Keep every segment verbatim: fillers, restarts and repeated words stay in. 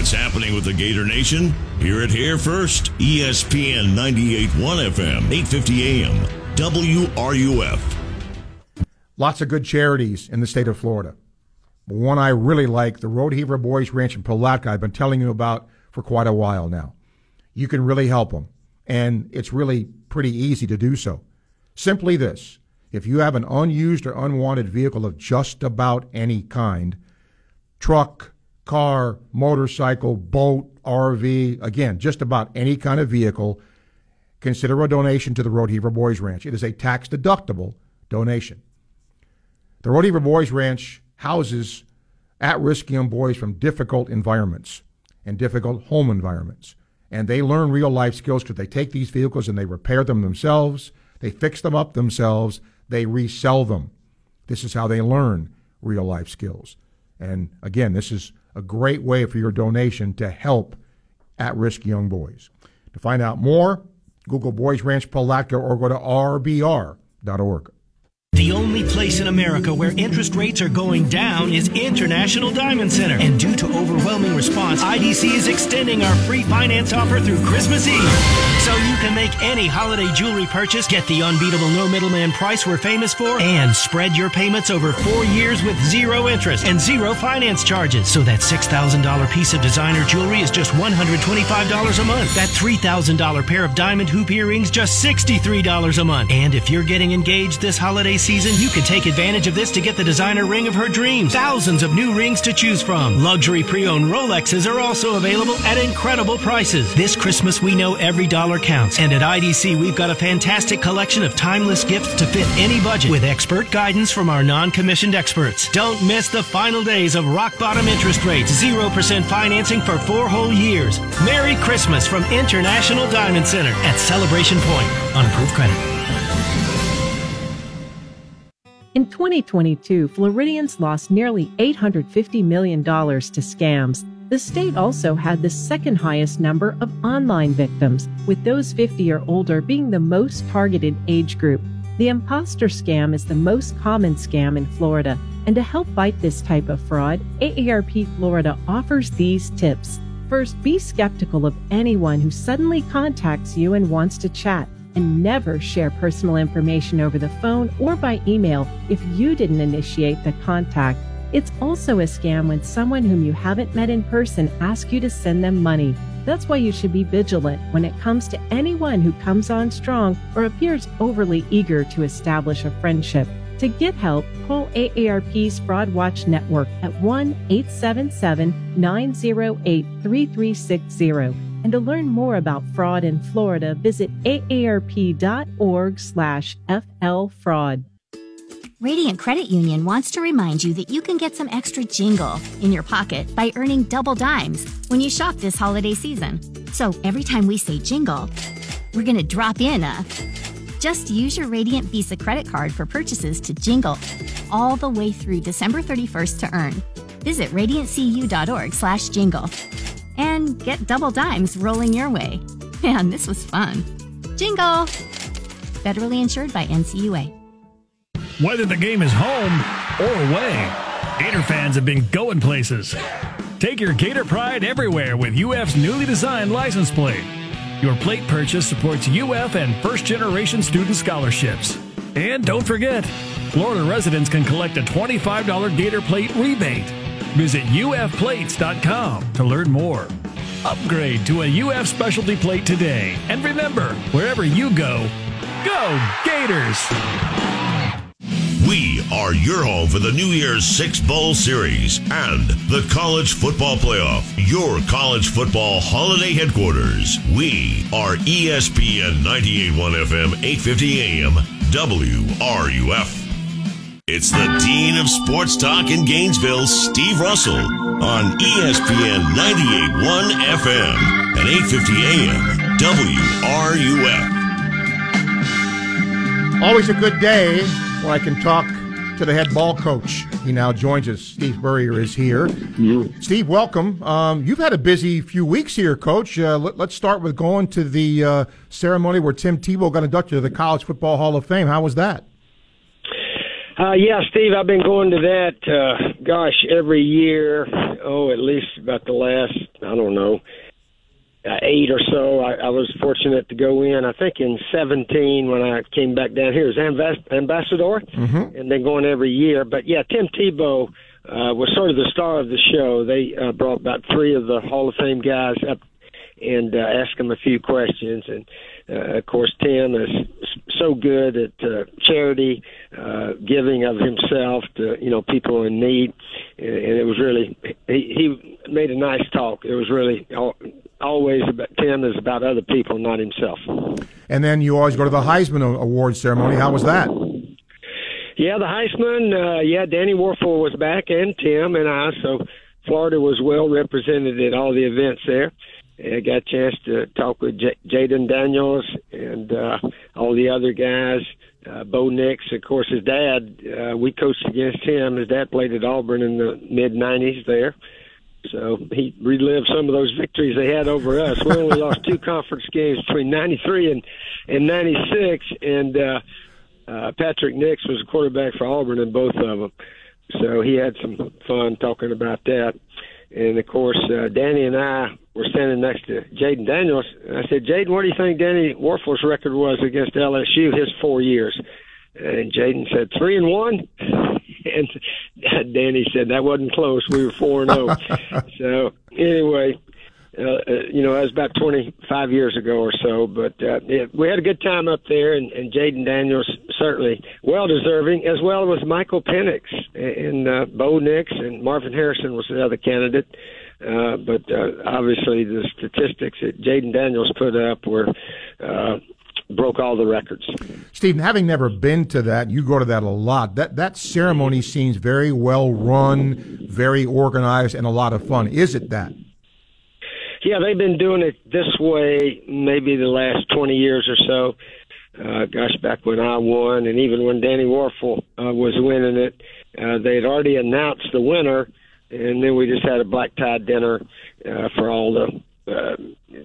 that's happening with the Gator Nation? Hear it here first. E S P N ninety-eight point one F M, eight fifty A M, W R U F. Lots of good charities in the state of Florida. One I really like, the Rodeheaver Boys Ranch in Palatka, I've been telling you about for quite a while now. You can really help them, and it's really pretty easy to do so. Simply this: if you have an unused or unwanted vehicle of just about any kind, truck, car, motorcycle, boat, R V, again, just about any kind of vehicle, consider a donation to the Rodeheaver Boys Ranch. It is a tax-deductible donation. The Rodeheaver Boys Ranch houses at-risk young boys from difficult environments and difficult home environments. And they learn real-life skills because they take these vehicles and they repair them themselves. They fix them up themselves. They resell them. This is how they learn real-life skills. And, again, this is a great way for your donation to help at-risk young boys. To find out more, Google Boys Ranch Palatka or go to R B R dot org. The only place in America where interest rates are going down is International Diamond Center. And due to overwhelming response, I D C is extending our free finance offer through Christmas Eve. So you can make any holiday jewelry purchase, get the unbeatable no-middleman price we're famous for, and spread your payments over four years with zero interest and zero finance charges. So that six thousand dollars piece of designer jewelry is just one hundred twenty-five dollars a month. That three thousand dollars pair of diamond hoop earrings, just sixty-three dollars a month. And if you're getting engaged this holiday season, you can take advantage of this to get the designer ring of her dreams. Thousands of new rings to choose from. Luxury pre-owned Rolexes are also available at incredible prices. This Christmas, we know every dollar counts. And at I D C, we've got a fantastic collection of timeless gifts to fit any budget with expert guidance from our non-commissioned experts. Don't miss the final days of rock-bottom interest rates, zero percent financing for four whole years. Merry Christmas from International Diamond Center at Celebration Point on approved credit. In twenty twenty-two, Floridians lost nearly eight hundred fifty million dollars to scams. The state also had the second highest number of online victims, with those fifty or older being the most targeted age group. The imposter scam is the most common scam in Florida, and to help fight this type of fraud, A A R P Florida offers these tips. First, be skeptical of anyone who suddenly contacts you and wants to chat. And never share personal information over the phone or by email if you didn't initiate the contact. It's also a scam when someone whom you haven't met in person asks you to send them money. That's why you should be vigilant when it comes to anyone who comes on strong or appears overly eager to establish a friendship. To get help, call A A R P's Fraud Watch Network at one eight seven seven nine zero eight three three six zero. And to learn more about fraud in Florida, visit A A R P dot org slash F L fraud. Radiant Credit Union wants to remind you that you can get some extra jingle in your pocket by earning double dimes when you shop this holiday season. So every time we say jingle, we're going to drop in a... Just use your Radiant Visa credit card for purchases to jingle all the way through December thirty-first to earn. Visit radiant c u dot org slash jingle. And get double dimes rolling your way. Man, this was fun. Jingle! Federally insured by N C U A. Whether the game is home or away, Gator fans have been going places. Take your Gator pride everywhere with U F's newly designed license plate. Your plate purchase supports U F and first-generation student scholarships. And don't forget, Florida residents can collect a twenty-five dollars Gator plate rebate. Visit U F plates dot com to learn more. Upgrade to a U F specialty plate today. And remember, wherever you go, go Gators! We are your home for the New Year's Six Bowl Series and the College Football Playoff, your college football holiday headquarters. We are E S P N ninety-eight point one F M, eight fifty A M, W R U F. It's the Dean of Sports Talk in Gainesville, Steve Russell, on E S P N ninety-eight point one F M at eight fifty A M W R U F. Always a good day when I can talk to the head ball coach. He now joins us. Steve Spurrier is here. Steve, welcome. Um, you've had a busy few weeks here, Coach. Uh, let, let's start with going to the uh, ceremony where Tim Tebow got inducted to the College Football Hall of Fame. How was that? Uh, yeah, Steve, I've been going to that, uh, gosh, every year, oh, at least about the last, I don't know, uh, eight or so. I, I was fortunate to go in, I think in seventeen when I came back down here as amb- ambassador, mm-hmm. and then going every year. But, yeah, Tim Tebow uh, was sort of the star of the show. They uh, brought about three of the Hall of Fame guys up and uh, asked them a few questions. And, uh, of course, Tim is so good at uh, charity, uh, giving of himself to, you know, people in need. And it was really, he, he made a nice talk. It was really all, always about, Tim is about other people, not himself. And then you always go to the Heisman Award ceremony. How was that? Yeah, the Heisman, uh, yeah, Danny Wuerffel was back and Tim and I. So Florida was well represented at all the events there. I got a chance to talk with J- Jayden Daniels and uh, all the other guys. Uh, Bo Nix, of course, his dad, uh, we coached against him. His dad played at Auburn in the mid nineties there. So he relived some of those victories they had over us. We only lost two conference games between ninety-three and, and ninety-six, and uh, uh, Patrick Nix was a quarterback for Auburn in both of them. So he had some fun talking about that. And, of course, uh, Danny and I were standing next to Jayden Daniels. And I said, Jayden, what do you think Danny Wuerffel's record was against L S U his four years? And Jayden said, three and one. And Danny said, that wasn't close. We were four and oh. So, anyway, uh, you know, that was about twenty-five years ago or so. But uh, it, we had a good time up there, and, and Jayden Daniels certainly well-deserving, as well as Michael Penix and uh, Bo Nix, and Marvin Harrison was the other candidate. Uh, but uh, obviously the statistics that Jayden Daniels put up were uh, broke all the records. Stephen, having never been to that, you go to that a lot. That that ceremony seems very well run, very organized, and a lot of fun. Is it that? Yeah, they've been doing it this way maybe the last twenty years or so. Uh, gosh, back when I won, and even when Danny Wuerffel uh, was winning it, uh, they had already announced the winner, and then we just had a black tie dinner uh, for all the uh,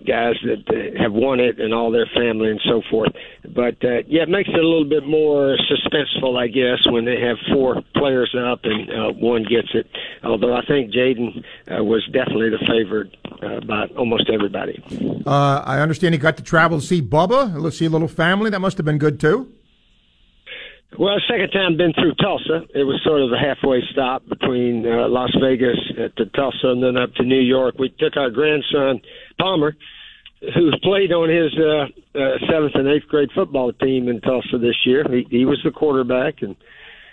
guys that have won it and all their family and so forth. But, uh, yeah, it makes it a little bit more suspenseful, I guess, when they have four players up and uh, one gets it, although I think Jayden uh, was definitely the favorite. Uh, about almost everybody. Uh, I understand you got to travel to see Bubba, let's see a little family. That must have been good, too. Well, second time been through Tulsa. It was sort of the halfway stop between uh, Las Vegas to Tulsa and then up to New York. We took our grandson, Palmer, who played on his uh, uh, seventh and eighth grade football team in Tulsa this year. He, he was the quarterback, and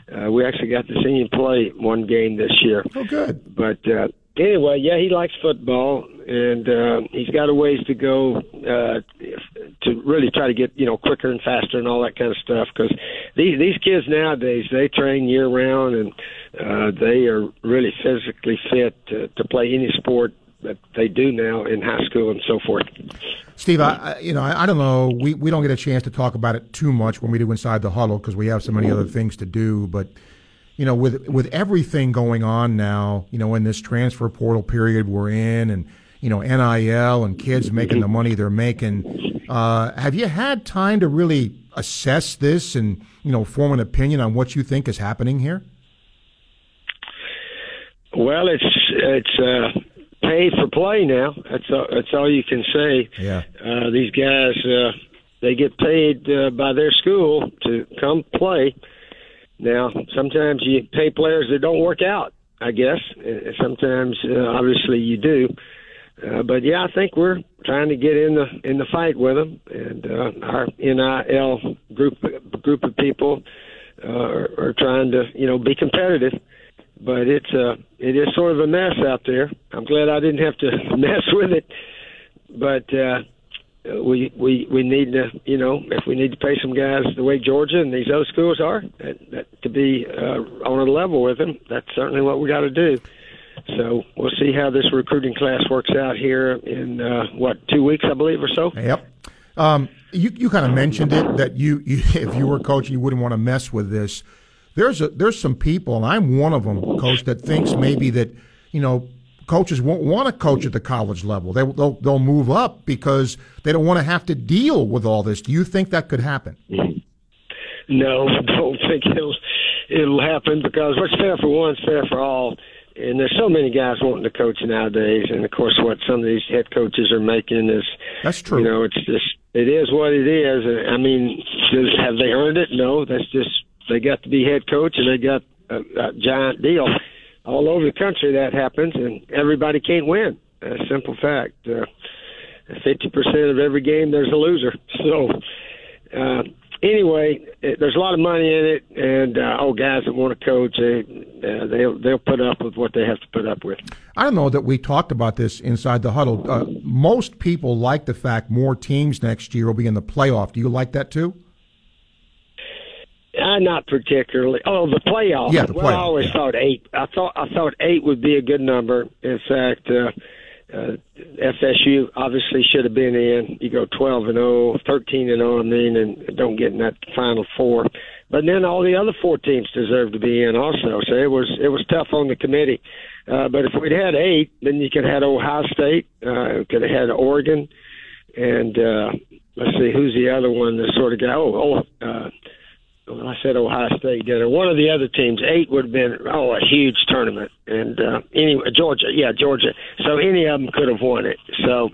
uh, we actually got to see him play one game this year. Oh, good. But... Uh, Anyway, yeah, he likes football, and uh, he's got a ways to go uh, to really try to get, you know, quicker and faster and all that kind of stuff, because these, these kids nowadays, they train year-round, and uh, they are really physically fit to, to play any sport that they do now in high school and so forth. Steve, I, you know, I don't know. We, we don't get a chance to talk about it too much when we do Inside the Huddle because we have so many other things to do, but... You know, with with everything going on now, you know, in this transfer portal period we're in and, you know, N I L and kids making the money they're making, uh, have you had time to really assess this and, you know, form an opinion on what you think is happening here? Well, it's it's uh, pay for play now. That's all, that's all you can say. Yeah. Uh, these guys, uh, they get paid uh, by their school to come play. Now, sometimes you pay players that don't work out, I guess. Sometimes, uh, obviously, you do. Uh, but, yeah, I think we're trying to get in the in the fight with them. And uh, our N I L group group of people uh, are, are trying to, you know, be competitive. But it's uh, it is sort of a mess out there. I'm glad I didn't have to mess with it. But uh, We, we we need to, you know, if we need to pay some guys the way Georgia and these other schools are, that, that, to be uh, on a level with them, that's certainly what we got to do. So we'll see how this recruiting class works out here in, uh, what, two weeks, I believe, or so? Yep. Um, you you kind of mentioned it, that you, you if you were coaching, you wouldn't want to mess with this. There's a, there's some people, and I'm one of them, Coach, that thinks maybe that, you know, coaches won't want to coach at the college level. They, they'll, they'll move up because they don't want to have to deal with all this. Do you think that could happen? No, I don't think it'll, it'll happen because what's fair for one is fair for all. And there's so many guys wanting to coach nowadays. And, of course, what some of these head coaches are making is – That's true. You know, it's just – it is what it is. I mean, just, have they earned it? No. That's just – they got to be head coach, and they got a, a giant deal. All over the country that happens, and everybody can't win. That's a simple fact. Uh, fifty percent of every game, there's a loser. So uh, anyway, it, there's a lot of money in it, and uh, oh, guys that want to coach, they, uh, they'll, they'll put up with what they have to put up with. I know that we talked about this inside the huddle. Uh, most people like the fact more teams next year will be in the playoff. Do you like that too? Uh, not particularly. Oh, the playoff. Yeah, the playoff. Well, I always yeah. thought eight. I thought I thought eight would be a good number. In fact, uh, uh, F S U obviously should have been in. You go twelve and zero, thirteen and zero. I mean, and don't get in that final four. But then all the other four teams deserve to be in also. So it was it was tough on the committee. Uh, but if we'd had eight, then you could have had Ohio State. Uh, could have had Oregon, and uh, let's see who's the other one that sort of got. Oh, oh. Uh, Well, I said Ohio State did it. One of the other teams, eight would have been, oh, a huge tournament. And uh, anyway, Georgia, yeah, Georgia. So any of them could have won it. So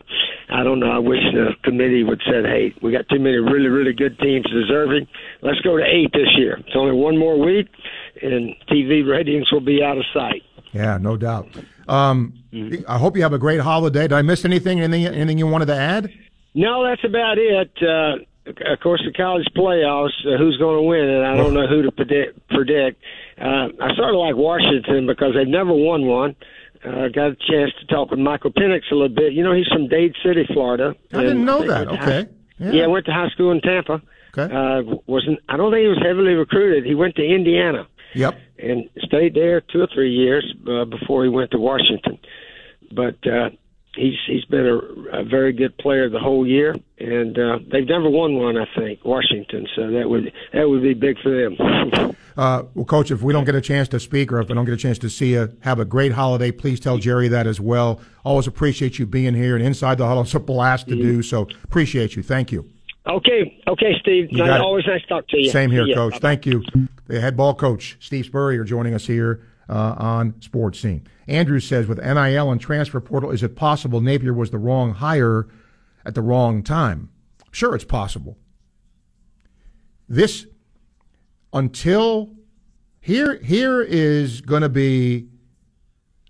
I don't know. I wish the committee would said, hey, we got too many really, really good teams deserving. Let's go to eight this year. It's only one more week, and T V ratings will be out of sight. Yeah, no doubt. Um, mm-hmm. I hope you have a great holiday. Did I miss anything? Anything, anything you wanted to add? No, that's about it. Uh, Of course, the college playoffs, uh, who's going to win it? I don't know who to predict. predict. Uh, I sort of like Washington because they've never won one. I uh, got a chance to talk with Michael Penix a little bit. You know, he's from Dade City, Florida. I didn't know that. Okay. Yeah. yeah, went to high school in Tampa. Okay. Uh, wasn't, I don't think he was heavily recruited. He went to Indiana. Yep. And stayed there two or three years uh, before he went to Washington. But uh, he's he's been a, a very good player the whole year. And uh, they've never won one, I think, Washington. So that would that would be big for them. uh, well, Coach, if we don't get a chance to speak or if I don't get a chance to see you, have a great holiday. Please tell Jerry that as well. Always appreciate you being here. And Inside the Huddle, it's a blast to yeah. do. So appreciate you. Thank you. Okay. Okay, Steve. Nice, always nice to talk to you. Same here, yeah. Coach. Thank you. The head ball coach, Steve Spurrier, joining us here uh, on Sports Scene. Andrew says, with N I L and transfer portal, is it possible Napier was the wrong hire at the wrong time? Sure, it's possible. This, until here, here is going to be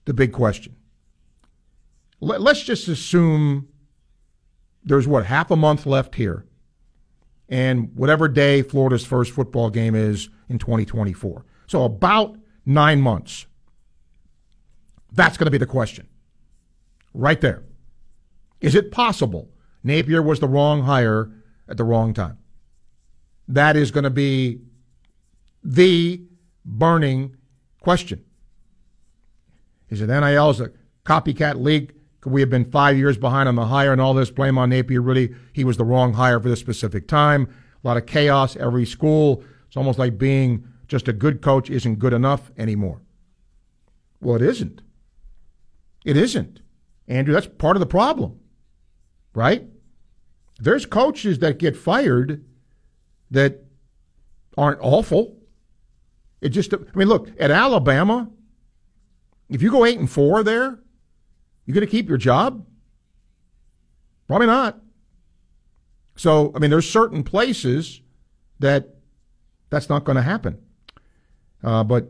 the big question. Let, let's just assume there's what, half a month left here, and whatever day Florida's first football game is in twenty twenty-four. So about nine months. That's going to be the question. Right there. Is it possible Napier was the wrong hire at the wrong time? That is going to be the burning question. Is it N I L is a copycat league? Could we have been five years behind on the hire and all this blame on Napier? Really, he was the wrong hire for this specific time. A lot of chaos, every school. It's almost like being just a good coach isn't good enough anymore. Well, it isn't. It isn't. Andrew, that's part of the problem. Right? There's coaches that get fired that aren't awful. It just, I mean, look, at Alabama, if you go eight and four there, you going to keep your job? Probably not. So, I mean, there's certain places that that's not going to happen. Uh, but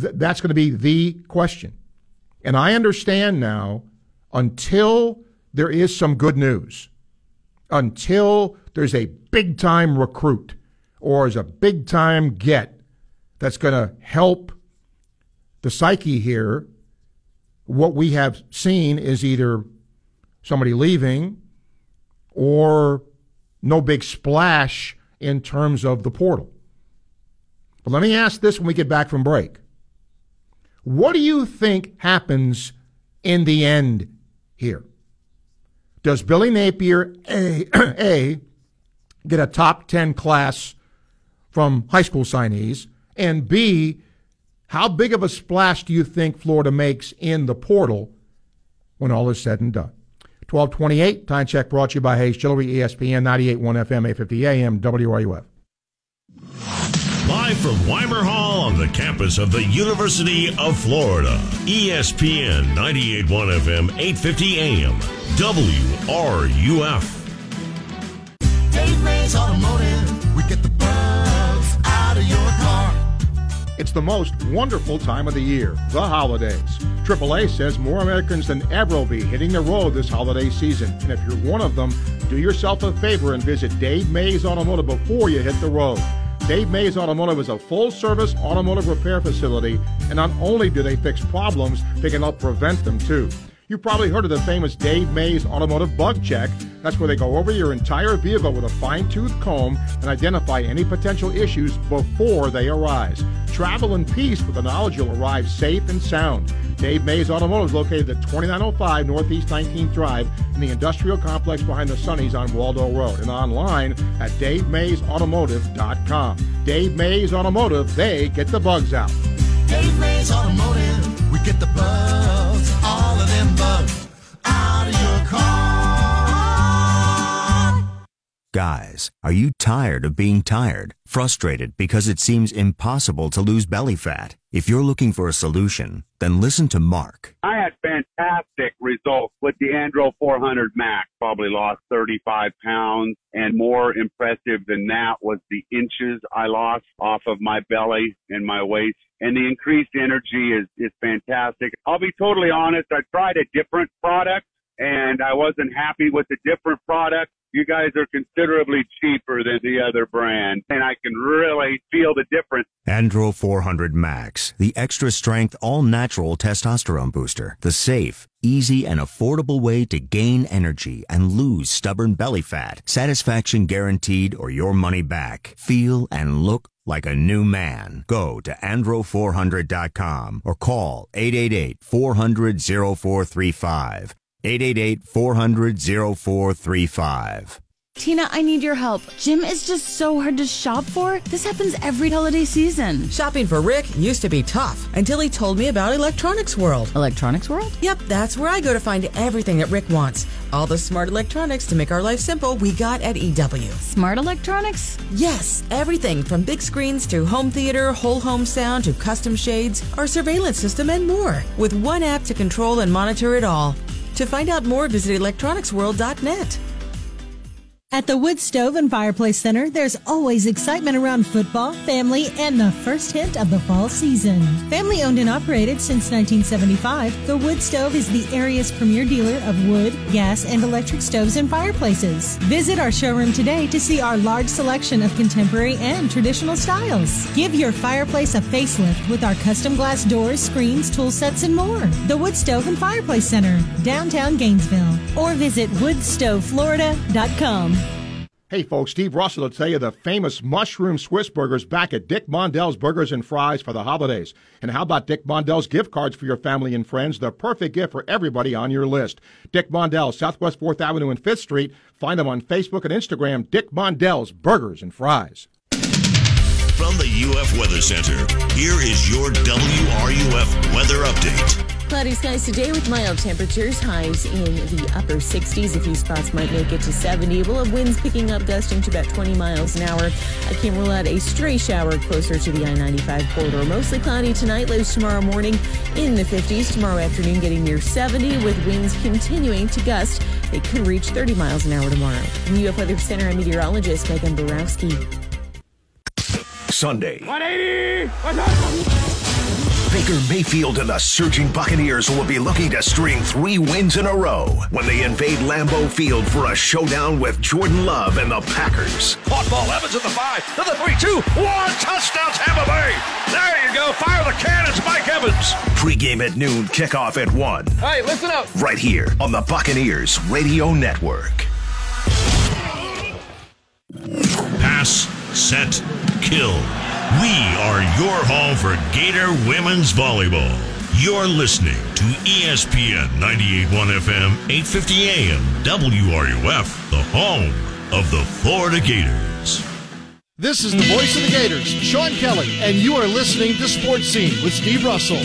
th- that's going to be the question. And I understand now, until there is some good news, until there's a big-time recruit or is a big-time get that's going to help the psyche here, what we have seen is either somebody leaving or no big splash in terms of the portal. But let me ask this when we get back from break. What do you think happens in the end here? Does Billy Napier, A, a get a top ten class from high school signees? And B, how big of a splash do you think Florida makes in the portal when all is said and done? twelve twenty-eight, time check brought to you by Hayes Chillery, E S P N, ninety-eight point one F M, eight fifty A M, W R U F. Live from Weimer Hall on the campus of the University of Florida, E S P N ninety-eight point one F M, eight fifty A M, W R U F. Dave Mays Automotive, we get the bugs out of your car. It's the most wonderful time of the year, the holidays. triple A says more Americans than ever will be hitting the road this holiday season. And if you're one of them, do yourself a favor and visit Dave Mays Automotive before you hit the road. Dave Mays Automotive is a full-service automotive repair facility, and not only do they fix problems, they can help prevent them, too. You've probably heard of the famous Dave Mays Automotive Bug Check. That's where they go over your entire vehicle with a fine-tooth comb and identify any potential issues before they arise. Travel in peace with the knowledge you'll arrive safe and sound. Dave Mays Automotive is located at twenty-nine oh five Northeast nineteenth Drive in the industrial complex behind the Sunnies on Waldo Road, and online at dave mays automotive dot com. Dave Mays Automotive, they get the bugs out. Dave Mays Automotive, we get the bugs, all of them bugs, out of your car. Guys, are you tired of being tired? Frustrated because it seems impossible to lose belly fat? If you're looking for a solution, then listen to Mark. I had fantastic results with the Andro four hundred Max. Probably lost thirty-five pounds, and more impressive than that was the inches I lost off of my belly and my waist. And the increased energy is, is fantastic. I'll be totally honest, I tried a different product, and I wasn't happy with the different product. You guys are considerably cheaper than the other brand, and I can really feel the difference. Andro four hundred Max, the extra strength, all-natural testosterone booster. The safe, easy, and affordable way to gain energy and lose stubborn belly fat. Satisfaction guaranteed or your money back. Feel and look like a new man. Go to andro four hundred dot com or call eight eight eight, four hundred, oh four three five. eight eight eight, four hundred, oh four three five. Tina, I need your help. Gym is just so hard to shop for. This happens every holiday season. Shopping for Rick used to be tough until he told me about Electronics World. Electronics World? Yep, that's where I go to find everything that Rick wants. All the smart electronics to make our life simple we got at E W. Smart electronics? Yes, everything from big screens to home theater, whole home sound to custom shades, our surveillance system, and more. With one app to control and monitor it all. To find out more, visit electronics world dot net. At the Wood Stove and Fireplace Center, there's always excitement around football, family, and the first hint of the fall season. Family owned and operated since nineteen seventy-five, the Wood Stove is the area's premier dealer of wood, gas, and electric stoves and fireplaces. Visit our showroom today to see our large selection of contemporary and traditional styles. Give your fireplace a facelift with our custom glass doors, screens, tool sets, and more. The Wood Stove and Fireplace Center, downtown Gainesville, or visit wood stove florida dot com. Hey folks, Steve Russell to tell you the famous Mushroom Swiss Burgers back at Dick Mondell's Burgers and Fries for the holidays. And how about Dick Mondell's gift cards for your family and friends? The perfect gift for everybody on your list. Dick Mondell, Southwest fourth Avenue and fifth Street. Find them on Facebook and Instagram, Dick Mondell's Burgers and Fries. From the U F Weather Center, here is your W R U F weather update. Cloudy skies today with mild temperatures, highs in the upper sixties. A few spots might make it to seventy. We'll have winds picking up, gusting to about twenty miles an hour. I can rule out a stray shower closer to the I ninety-five corridor. Mostly cloudy tonight, lows tomorrow morning in the fifties. Tomorrow afternoon getting near seventy with winds continuing to gust. They could reach thirty miles an hour tomorrow. From the U F Weather Center, I'm meteorologist Megan Borowski. Sunday. one eighty! What's up? Baker Mayfield and the surging Buccaneers will be looking to string three wins in a row when they invade Lambeau Field for a showdown with Jordan Love and the Packers. Hot ball, Evans at the five, to the three, two, one, touchdown, Tampa Bay! There you go, fire the cannons, Mike Evans! Pre-game at noon, kickoff at one. Hey, listen up! Right here on the Buccaneers Radio Network. Pass, set, kill. We are your home for Gator Women's Volleyball. You're listening to E S P N ninety-eight point one F M, eight fifty A M, W R U F, the home of the Florida Gators. This is the voice of the Gators, Sean Kelly, and you are listening to Sports Scene with Steve Russell,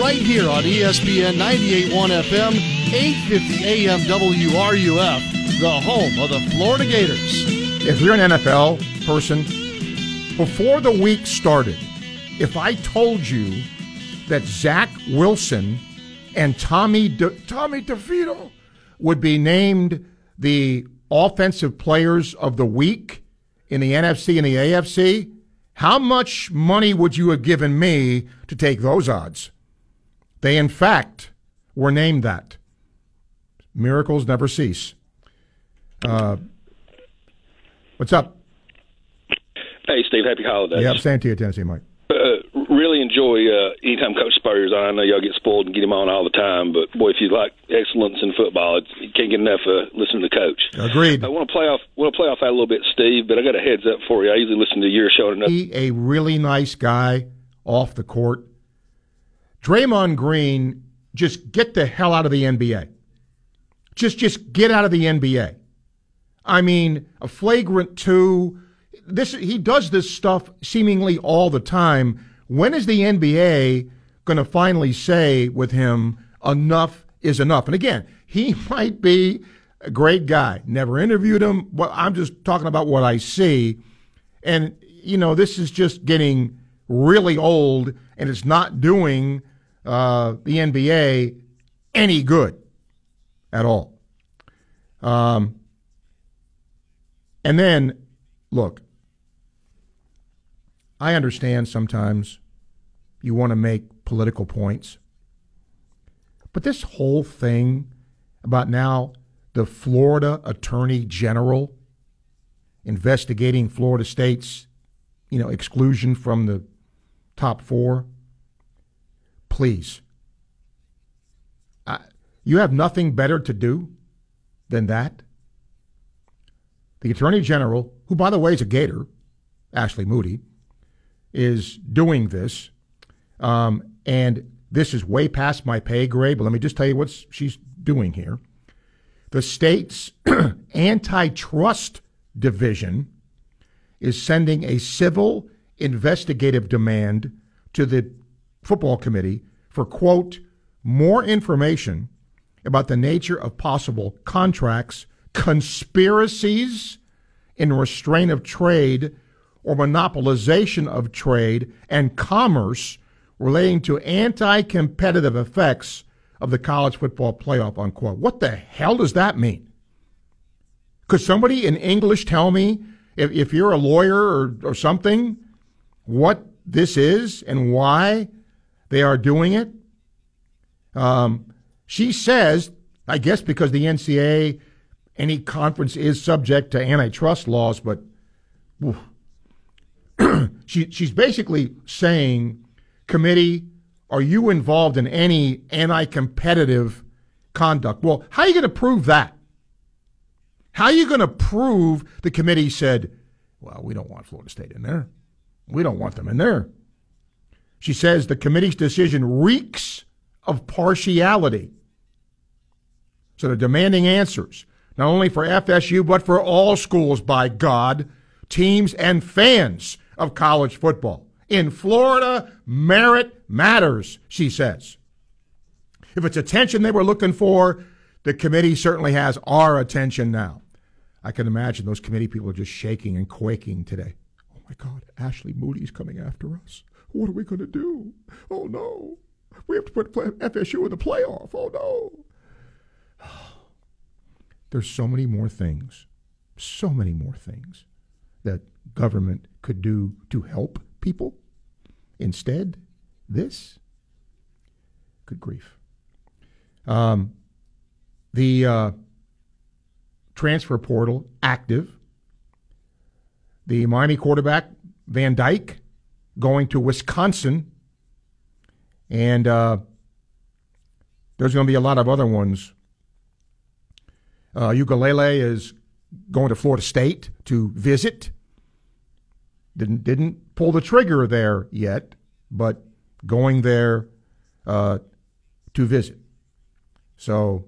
right here on E S P N ninety-eight point one F M, eight fifty A M, W R U F, the home of the Florida Gators. If you're an N F L person, Before the week started, if I told you that Zach Wilson and Tommy De- Tommy DeVito would be named the offensive players of the week in the N F C and the A F C, how much money would you have given me to take those odds? They, in fact, were named that. Miracles never cease. Uh, what's up? Hey, Steve. Happy holidays. Yeah, same to you, Tennessee Mike. Uh, really enjoy uh, anytime Coach Spurrier's on. I know y'all get spoiled and get him on all the time, but boy, if you like excellence in football, it's, you can't get enough of uh, listening to Coach. Agreed. I want to play off. Want to play off that a little bit, Steve. But I got a heads up for you. I usually listen to your show. Enough. He a really nice guy off the court. Draymond Green, just get the hell out of the N B A. Just, just get out of the N B A. I mean, a flagrant two. This, he does this stuff seemingly all the time. When is the N B A going to finally say with him, enough is enough? And again, he might be a great guy. Never interviewed him. Well, I'm just talking about what I see. And, you know, this is just getting really old, and it's not doing uh, the N B A any good at all. Um, and then, look, I understand sometimes you want to make political points, but this whole thing about now the Florida Attorney General investigating Florida State's, you know, exclusion from the top four, please. I, you have nothing better to do than that? The Attorney General, who, by the way, is a Gator, Ashley Moody, is doing this, um, and this is way past my pay grade, but let me just tell you what she's doing here. The state's antitrust division is sending a civil investigative demand to the football committee for, quote, more information about the nature of possible contracts, conspiracies in restraint of trade or monopolization of trade and commerce relating to anti-competitive effects of the college football playoff, unquote. What the hell does that mean? Could somebody in English tell me, if, if you're a lawyer or, or something, what this is and why they are doing it? Um, she says, I guess because the N C A A, any conference is subject to antitrust laws, but she, she's basically saying, committee, are you involved in any anti-competitive conduct? Well, how are you going to prove that? How are you going to prove the committee said, well, we don't want Florida State in there. We don't want them in there. She says the committee's decision reeks of partiality. So they're demanding answers, not only for F S U, but for all schools, by God, teams and fans of college football. In Florida, merit matters, she says. If it's attention they were looking for, the committee certainly has our attention now. I can imagine those committee people are just shaking and quaking today. Oh, my God, Ashley Moody's coming after us. What are we going to do? Oh, no. We have to put F S U in the playoff. Oh, no. There's so many more things, so many more things that government could do to help people. Instead, this. Good grief. Um, the uh, transfer portal active. The Miami quarterback, Van Dyke, going to Wisconsin. And uh, there's going to be a lot of other ones. Uh, Ukulele is going to Florida State to visit. Didn't didn't pull the trigger there yet, but going there uh, to visit. So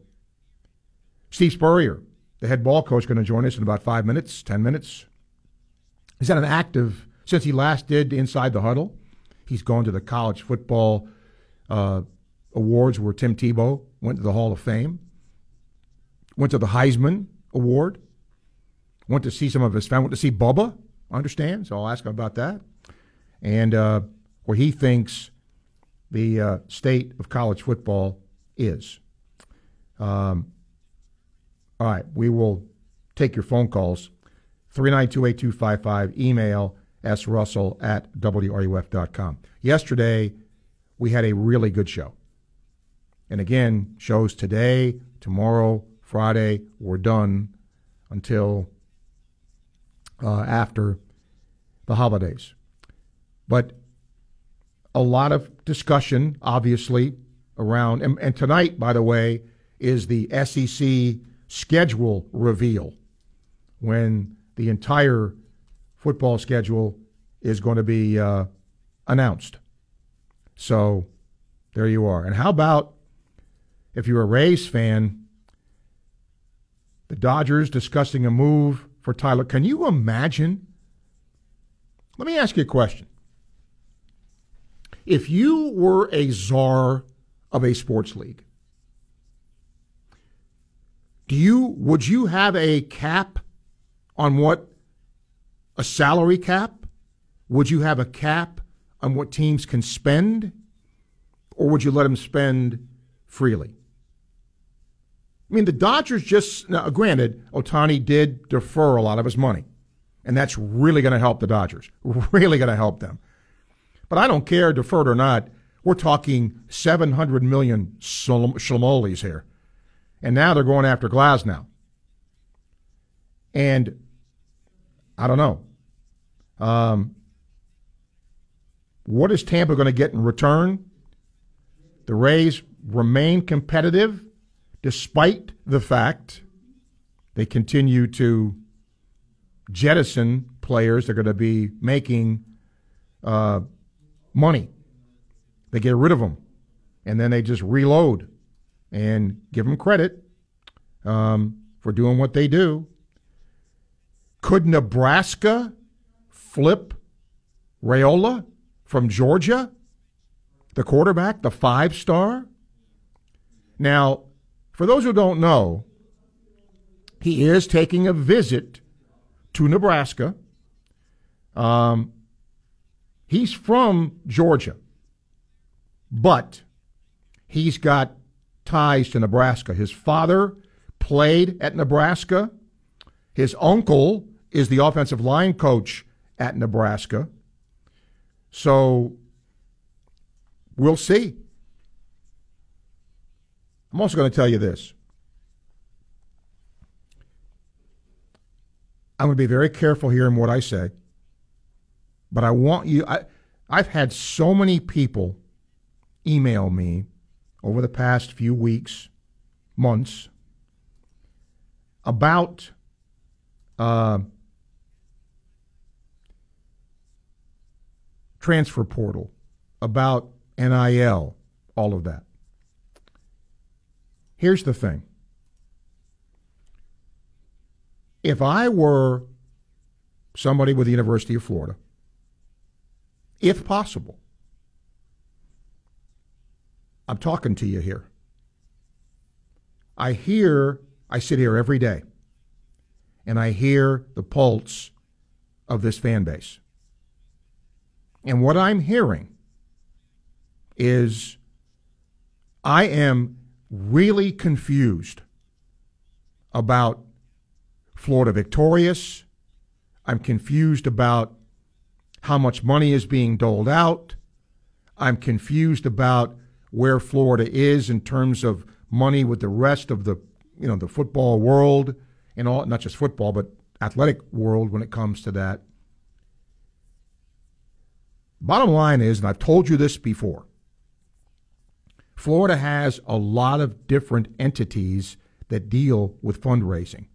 Steve Spurrier, the head ball coach, going to join us in about five minutes, ten minutes. He's had an active since he last did Inside the Huddle. He's gone to the College Football uh, Awards where Tim Tebow went to the Hall of Fame. Went to the Heisman Award. Went to see some of his family. Went to see Bubba understand, so I'll ask him about that. And uh, where he thinks the uh, state of college football is. Um, all right, we will take your phone calls. three nine two, eight two five five, email s russell at w r u f dot com. Yesterday, we had a really good show. And again, shows today, tomorrow, Friday, were done until uh, after the holidays. But a lot of discussion, obviously, around, and, and tonight, by the way, is the S E C schedule reveal, when the entire football schedule is going to be uh, announced. So there you are. And how about, if you're a Rays fan, the Dodgers discussing a move for Tyler. Can you imagine? Let me ask you a question. If you were a czar of a sports league, do you would you have a cap on what, a salary cap? Would you have a cap on what teams can spend? Or would you let them spend freely? I mean, the Dodgers just, now, granted, Ohtani did defer a lot of his money. And that's really going to help the Dodgers. Really going to help them. But I don't care, deferred or not, we're talking seven hundred million shillelaghs here. And now they're going after Glasnow. And I don't know. Um, what is Tampa going to get in return? The Rays remain competitive despite the fact they continue to jettison players that are going to be making uh, money. They get rid of them, and then they just reload and give them credit um, for doing what they do. Could Nebraska flip Raiola from Georgia, the quarterback, the five-star? Now, for those who don't know, he is taking a visit to Nebraska. Um, he's from Georgia, but he's got ties to Nebraska. His father played at Nebraska. His uncle is the offensive line coach at Nebraska. So we'll see. I'm also going to tell you this. I'm going to be very careful here in what I say. But I want you, I, I've had so many people email me over the past few weeks, months, about Uh, transfer portal, about N I L, all of that. Here's the thing. If I were somebody with the University of Florida, if possible, I'm talking to you here. I hear, I sit here every day, and I hear the pulse of this fan base. And what I'm hearing is I am really confused about Florida Victorious. I'm confused about how much money is being doled out. I'm confused about where Florida is in terms of money with the rest of the, you know, the football world. In all, not just football, but athletic world when it comes to that. Bottom line is, and I've told you this before, Florida has a lot of different entities that deal with fundraising.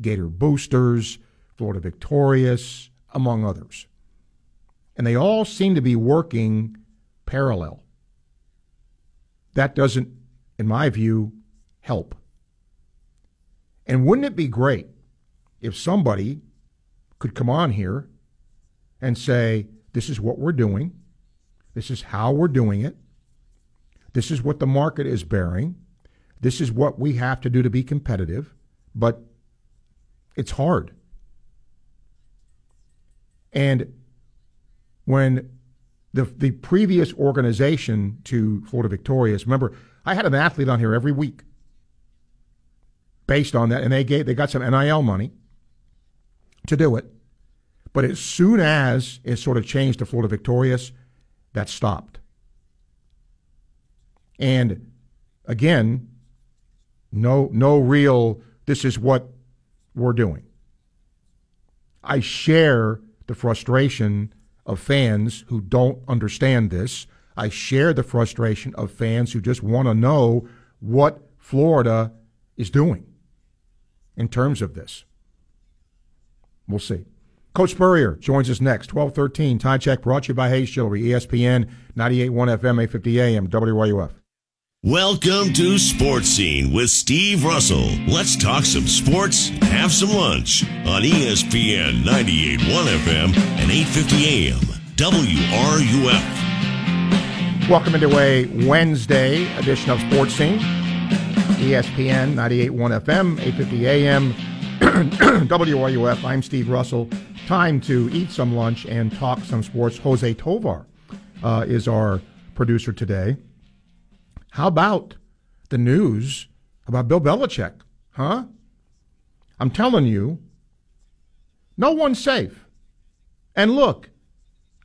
Gator Boosters, Florida Victorious, among others. And they all seem to be working parallel. That doesn't, in my view, help. And wouldn't it be great if somebody could come on here and say, this is what we're doing, this is how we're doing it, this is what the market is bearing, this is what we have to do to be competitive, but it's hard. And when the the previous organization to Florida Victorious, remember, I had an athlete on here every week based on that, and they gave they got some N I L money to do it. But as soon as it sort of changed to Florida Victorious, that stopped. And again, no no real, this is what we're doing. I share the frustration of fans who don't understand this. I share the frustration of fans who just want to know what Florida is doing in terms of this. We'll see. Coach Spurrier joins us next, twelve thirteen. Time check brought to you by Hayes Jewelry, E S P N, ninety-eight point one F M, eight fifty A M, W R U F. Welcome to Sports Scene with Steve Russell. Let's talk some sports, have some lunch on E S P N ninety-eight point one F M and eight fifty A M, W R U F. Welcome into a Wednesday edition of Sports Scene, E S P N ninety-eight point one F M, eight fifty A M, W R U F. I'm Steve Russell. Time to eat some lunch and talk some sports. Jose Tovar uh, is our producer today. How about the news about Bill Belichick, huh? I'm telling you, no one's safe. And look,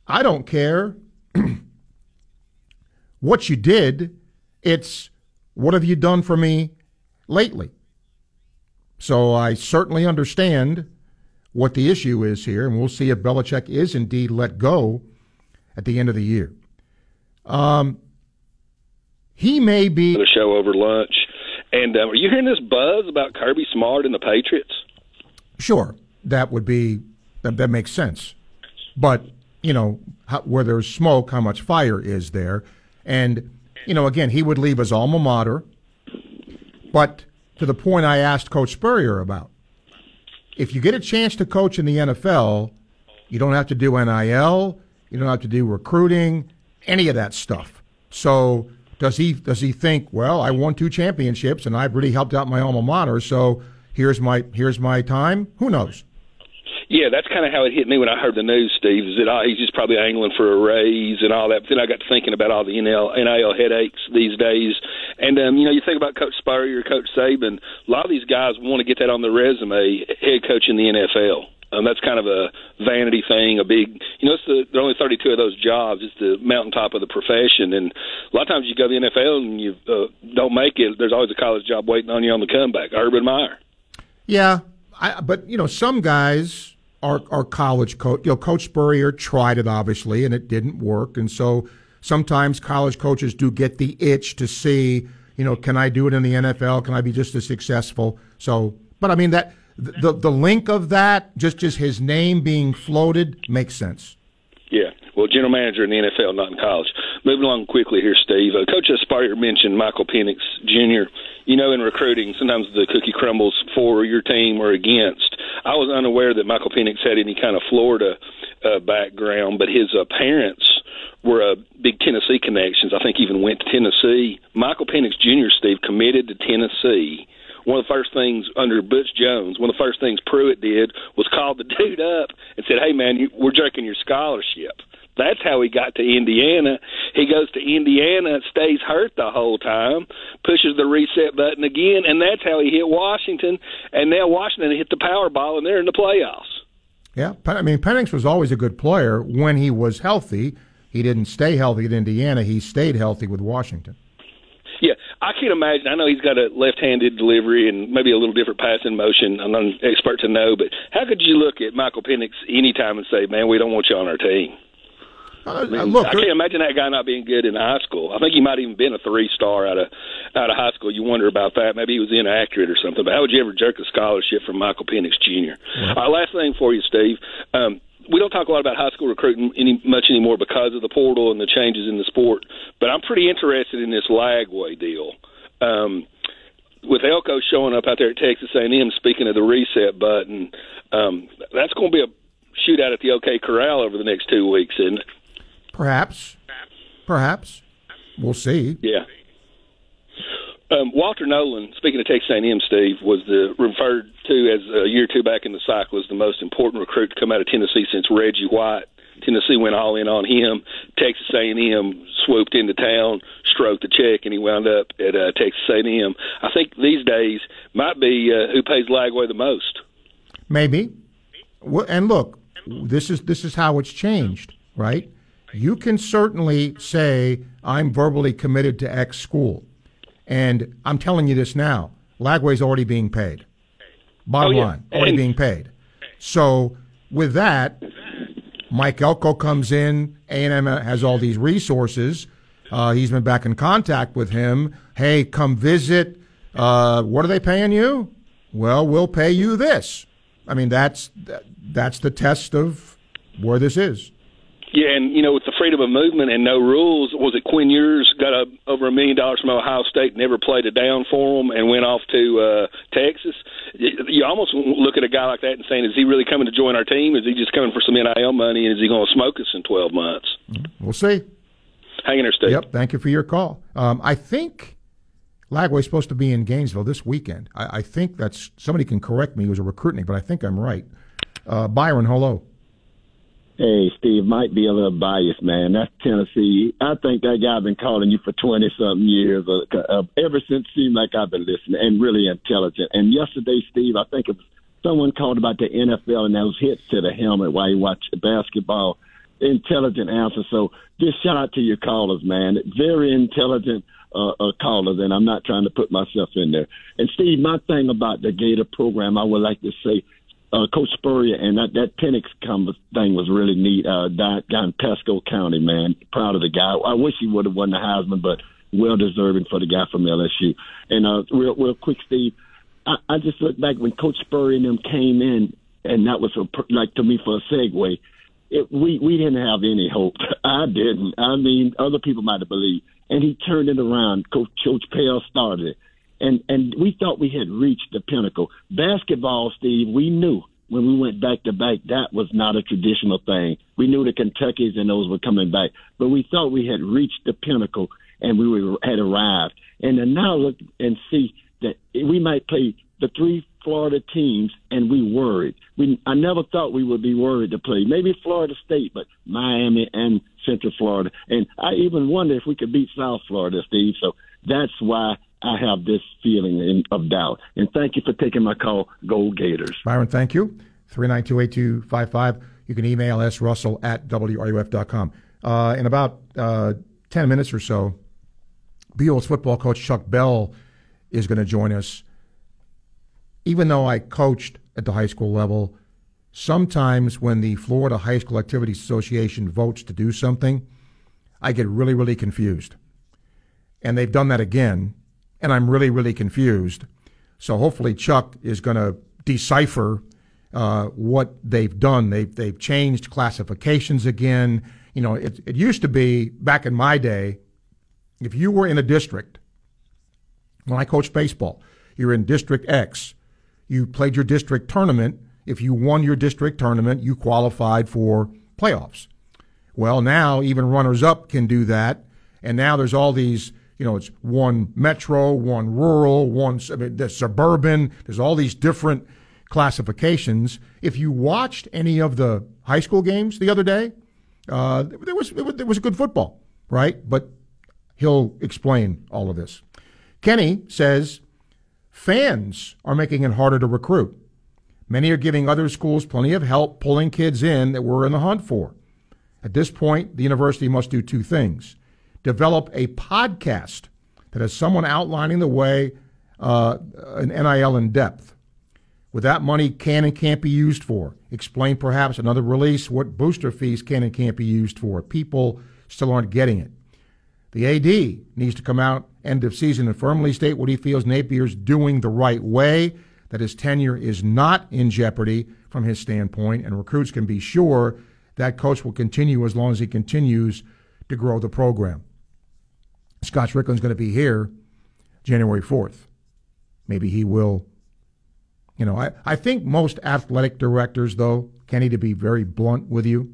I don't care what you did. It's what have you done for me lately? So I certainly understand what the issue is here, and we'll see if Belichick is indeed let go at the end of the year. Um. He may be the show over lunch. And um, are you hearing this buzz about Kirby Smart and the Patriots? Sure, that would be that, that makes sense. But you know, how, where there's smoke, how much fire is there? And you know, again, he would leave his alma mater. But to the point I asked Coach Spurrier about, if you get a chance to coach in the N F L, you don't have to do N I L, you don't have to do recruiting, any of that stuff. So. Does he does he think, well, I won two championships and I've really helped out my alma mater, so here's my here's my time? Who knows? Yeah, that's kind of how it hit me when I heard the news, Steve, is that oh, he's just probably angling for a raise and all that. But then I got to thinking about all the N I L headaches these days. And, um, you know, you think about Coach Spurrier, Coach Saban, a lot of these guys want to get that on their resume, head coach in the N F L. Um, that's kind of a vanity thing, a big, you know, it's the, there are only thirty-two of those jobs. It's the mountaintop of the profession. And a lot of times you go to the N F L and you uh, don't make it. There's always a college job waiting on you on the comeback. Urban Meyer. Yeah. I, but, you know, some guys are, are college coach. You know, Coach Spurrier tried it, obviously, and it didn't work. And so sometimes college coaches do get the itch to see, you know, can I do it in the N F L? Can I be just as successful? So, but I mean, that. The the link of that, just, just his name being floated, makes sense. Yeah. Well, general manager in the N F L, not in college. Moving along quickly here, Steve. Uh, Coach Spurrier mentioned Michael Penix Junior You know, in recruiting, sometimes the cookie crumbles for your team or against. I was unaware that Michael Penix had any kind of Florida uh, background, but his uh, parents were uh, big Tennessee connections. I think even went to Tennessee. Michael Penix Junior, Steve, committed to Tennessee. One of the first things under Butch Jones, one of the first things Pruitt did was call the dude up and said, hey, man, you, we're jerking your scholarship. That's how he got to Indiana. He goes to Indiana, stays hurt the whole time, pushes the reset button again, and that's how he hit Washington. And now Washington hit the Powerball, and they're in the playoffs. Yeah, I mean, Penix was always a good player when he was healthy. He didn't stay healthy at Indiana. He stayed healthy with Washington. Yeah, I can't imagine. I know he's got a left-handed delivery and maybe a little different passing motion. I'm not an expert to know, but how could you look at Michael Penix anytime and say, man, we don't want you on our team? I, mean, uh, look, I can't imagine that guy not being good in high school. I think he might have even been a three-star out of out of high school. You wonder about that. Maybe he was inaccurate or something, but how would you ever jerk a scholarship from Michael Penix Junior? Yeah. Our last thing for you, Steve. Um, We don't talk a lot about high school recruiting any, much anymore because of the portal and the changes in the sport, but I'm pretty interested in this Lagway deal. Um, with Elko showing up out there at Texas A and M, speaking of the reset button, um, that's going to be a shootout at the OK Corral over the next two weeks, isn't it? Perhaps. Perhaps. We'll see. Yeah. Um, Walter Nolan, speaking of Texas A and M, Steve, was the, referred to as a year or two back in the cycle as the most important recruit to come out of Tennessee since Reggie White. Tennessee went all in on him. Texas A and M swooped into town, stroked the check, and he wound up at uh, Texas A and M. I think these days might be uh, who pays Lagway the most. Maybe. And look, this is this is how it's changed, right? You can certainly say, I'm verbally committed to X school. And I'm telling you this now, Lagway's already being paid. Bottom oh, yeah. line, already and, being paid. So with that, Mike Elko comes in, A and M has all these resources. Uh, he's been back in contact with him. Hey, come visit. Uh, what are they paying you? Well, we'll pay you this. I mean, that's that's the test of where this is. Yeah, and, you know, with the freedom of movement and no rules, was it Quinn Ewers got a, over a million dollars from Ohio State, never played a down for him, and went off to uh, Texas? You almost look at a guy like that and saying, is he really coming to join our team? Is he just coming for some N I L money, and is he going to smoke us in twelve months? We'll see. Hang in there, Steve. Yep, thank you for your call. Um, I think Lagway's supposed to be in Gainesville this weekend. I, I think that's – somebody can correct me who's a recruiting, but I think I'm right. Uh, Byron, hello. Hey, Steve, might be a little biased, man. That's Tennessee. I think that guy's been calling you for twenty-something years, uh, uh, ever since it seemed like I've been listening, and really intelligent. And yesterday, Steve, I think it was someone called about the N F L and those hits to the helmet while you watch basketball. Intelligent answer. So just shout out to your callers, man. Very intelligent uh, uh, callers, and I'm not trying to put myself in there. And, Steve, my thing about the Gator program, I would like to say, Uh, Coach Spurrier and that, that Penix thing was really neat. Uh, that guy in Pasco County, man, proud of the guy. I wish he would have won the Heisman, but well-deserving for the guy from L S U. And uh, real real quick, Steve, I, I just look back when Coach Spurrier and them came in, and that was, a, like, to me, for a segue. It, we, we didn't have any hope. I didn't. I mean, other people might have believed. And he turned it around. Coach, Coach Pell started it. And and we thought we had reached the pinnacle. Basketball, Steve, we knew when we went back-to-back that was not a traditional thing. We knew the Kentuckys and those were coming back. But we thought we had reached the pinnacle and we were, had arrived. And to now look and see that we might play the three Florida teams, and we worried. We I never thought we would be worried to play. Maybe Florida State, but Miami and Central Florida. And I even wonder if we could beat South Florida, Steve. So that's why I have this feeling in, of doubt. And thank you for taking my call. Go Gators. Byron, thank you. three nine two, eight two five five. You can email s russell at w r u f dot com. Uh, in about uh, ten minutes or so, Buchholz football coach Chuck Bell is going to join us. Even though I coached at the high school level, sometimes when the Florida High School Activities Association votes to do something, I get really, really confused. And they've done that again. And I'm really, really confused. So hopefully Chuck is going to decipher uh, what they've done. They've, they've changed classifications again. You know, it, it used to be, back in my day, if you were in a district, when I coached baseball, you're in District X. You played your district tournament. If you won your district tournament, you qualified for playoffs. Well, now even runners-up can do that. And now there's all these... You know, it's one metro, one rural, one I mean, the suburban. There's all these different classifications. If you watched any of the high school games the other day, uh, there was there was good football, right? But he'll explain all of this. Kenny says fans are making it harder to recruit. Many are giving other schools plenty of help pulling kids in that we're in the hunt for. At this point, the university must do two things. Develop a podcast that has someone outlining the way uh, an N I L in depth. What that money can and can't be used for. Explain perhaps another release what booster fees can and can't be used for. People still aren't getting it. The A D needs to come out end of season and firmly state what he feels Napier's doing the right way, that his tenure is not in jeopardy from his standpoint, and recruits can be sure that coach will continue as long as he continues to grow the program. Scott Strickland's going to be here January fourth. Maybe he will. You know, I, I think most athletic directors, though, Kenny, to be very blunt with you,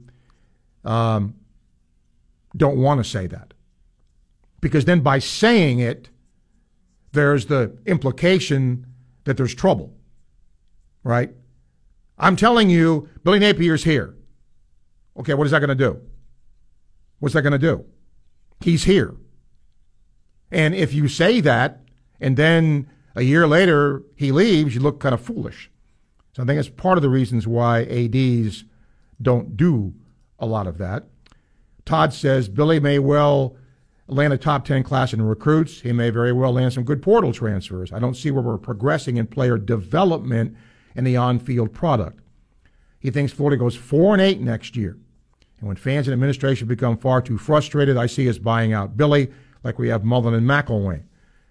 um, don't want to say that. Because then by saying it, there's the implication that there's trouble, right? I'm telling you, Billy Napier's here. Okay, what is that going to do? What's that going to do? He's here. And if you say that, and then a year later he leaves, you look kind of foolish. So I think that's part of the reasons why A Ds don't do a lot of that. Todd says, Billy may well land a top ten class in recruits. He may very well land some good portal transfers. I don't see where we're progressing in player development and the on-field product. He thinks Florida goes four and eight next year. And when fans and administration become far too frustrated, I see us buying out Billy like we have Mullen and McElwain.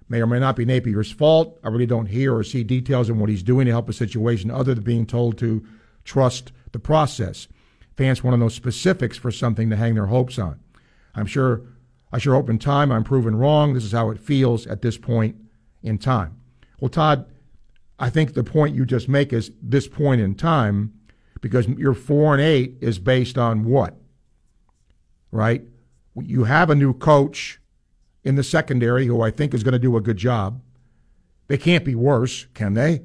May or may not be Napier's fault. I really don't hear or see details on what he's doing to help a situation other than being told to trust the process. Fans want to know specifics for something to hang their hopes on. I'm sure, I sure hope in time I'm proven wrong. This is how it feels at this point in time. Well, Todd, I think the point you just make is this point in time, because your four and eight is based on what? Right? You have a new coach in the secondary who I think is going to do a good job. They can't be worse, can they?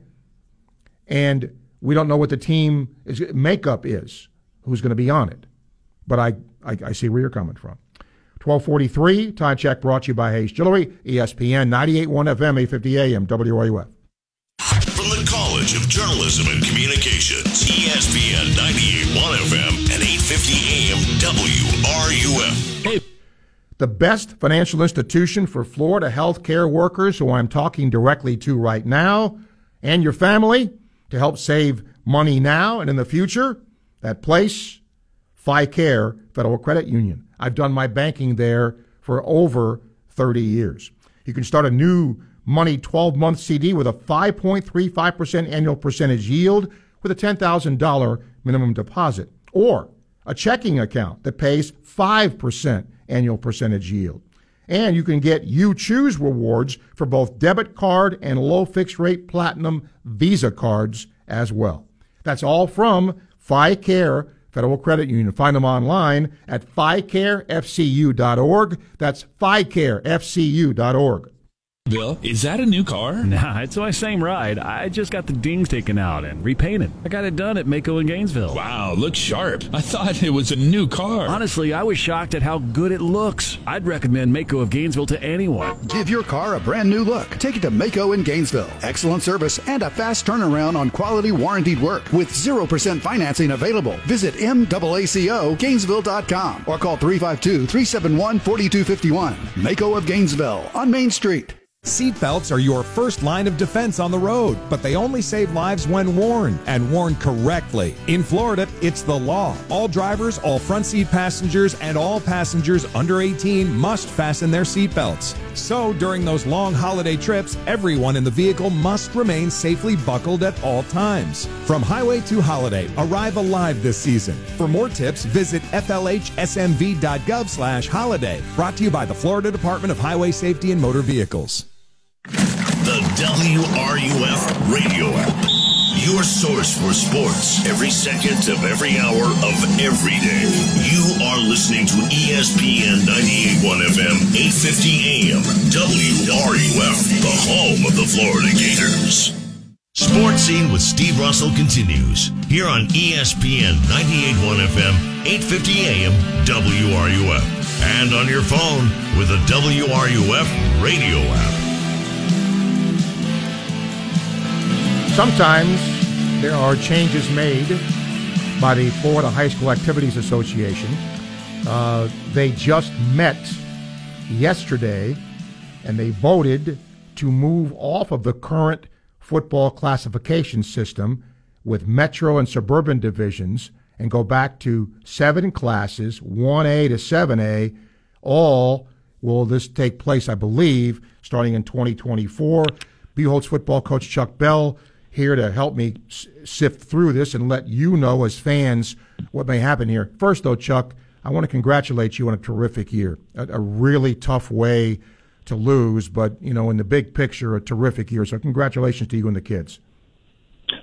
And we don't know what the team is, makeup is, who's going to be on it. But I, I, I see where you're coming from. twelve forty-three, Time Check brought to you by Hayes Jewelry, E S P N, ninety-eight point one F M, eight fifty A M, W R U F. From the College of Journalism and Communications, E S P N, ninety-eight point one F M, and eight fifty A M, W R U F. Hey. The best financial institution for Florida healthcare workers, who I'm talking directly to right now, and your family, to help save money now and in the future, that place, FICARE Federal Credit Union. I've done my banking there for over thirty years. You can start a new money twelve-month C D with a five point three five percent annual percentage yield with a ten thousand dollars minimum deposit, or a checking account that pays five percent annual percentage yield. And you can get You Choose rewards for both debit card and low fixed rate platinum Visa cards as well. That's all from FICARE Federal Credit Union. Find them online at F I C A R E F C U dot org. That's F I C A R E F C U dot org. Bill, is that a new car? Nah, it's my same ride. I just got the dings taken out and repainted. I got it done at Mako in Gainesville. Wow, looks sharp. I thought it was a new car. Honestly, I was shocked at how good it looks. I'd recommend Mako of Gainesville to anyone. Give your car a brand new look. Take it to Mako in Gainesville. Excellent service and a fast turnaround on quality warranted work with zero percent financing available. Visit M A A C O Gainesville dot com or call three five two, three seven one, four two five one. Mako of Gainesville on Main Street. Seat belts are your first line of defense on the road, but they only save lives when worn, and worn correctly. In Florida, it's the law. All drivers, all front seat passengers, and all passengers under eighteen must fasten their seat belts. So during those long holiday trips, everyone in the vehicle must remain safely buckled at all times. From highway to holiday, arrive alive this season. For more tips, visit F L H S M V dot gov slash holiday. Brought to you by the Florida Department of Highway Safety and Motor Vehicles. The W R U F radio app, your source for sports every second of every hour of every day. You are listening to E S P N ninety-eight point one F M, eight fifty A M, W R U F, the home of the Florida Gators. Sports Scene with Steve Russell continues here on E S P N ninety-eight point one F M, eight fifty A M, W R U F, and on your phone with the W R U F radio app. Sometimes there are changes made by the Florida High School Activities Association. Uh, they just met yesterday, and they voted to move off of the current football classification system with metro and suburban divisions and go back to seven classes, one A to seven A. All will this take place, I believe, starting in twenty twenty-four. Buchholz football coach Chuck Bell here to help me sift through this and let you know as fans what may happen here. First, though, Chuck, I want to congratulate you on a terrific year, a, a really tough way to lose, but, you know, in the big picture, a terrific year. So congratulations to you and the kids.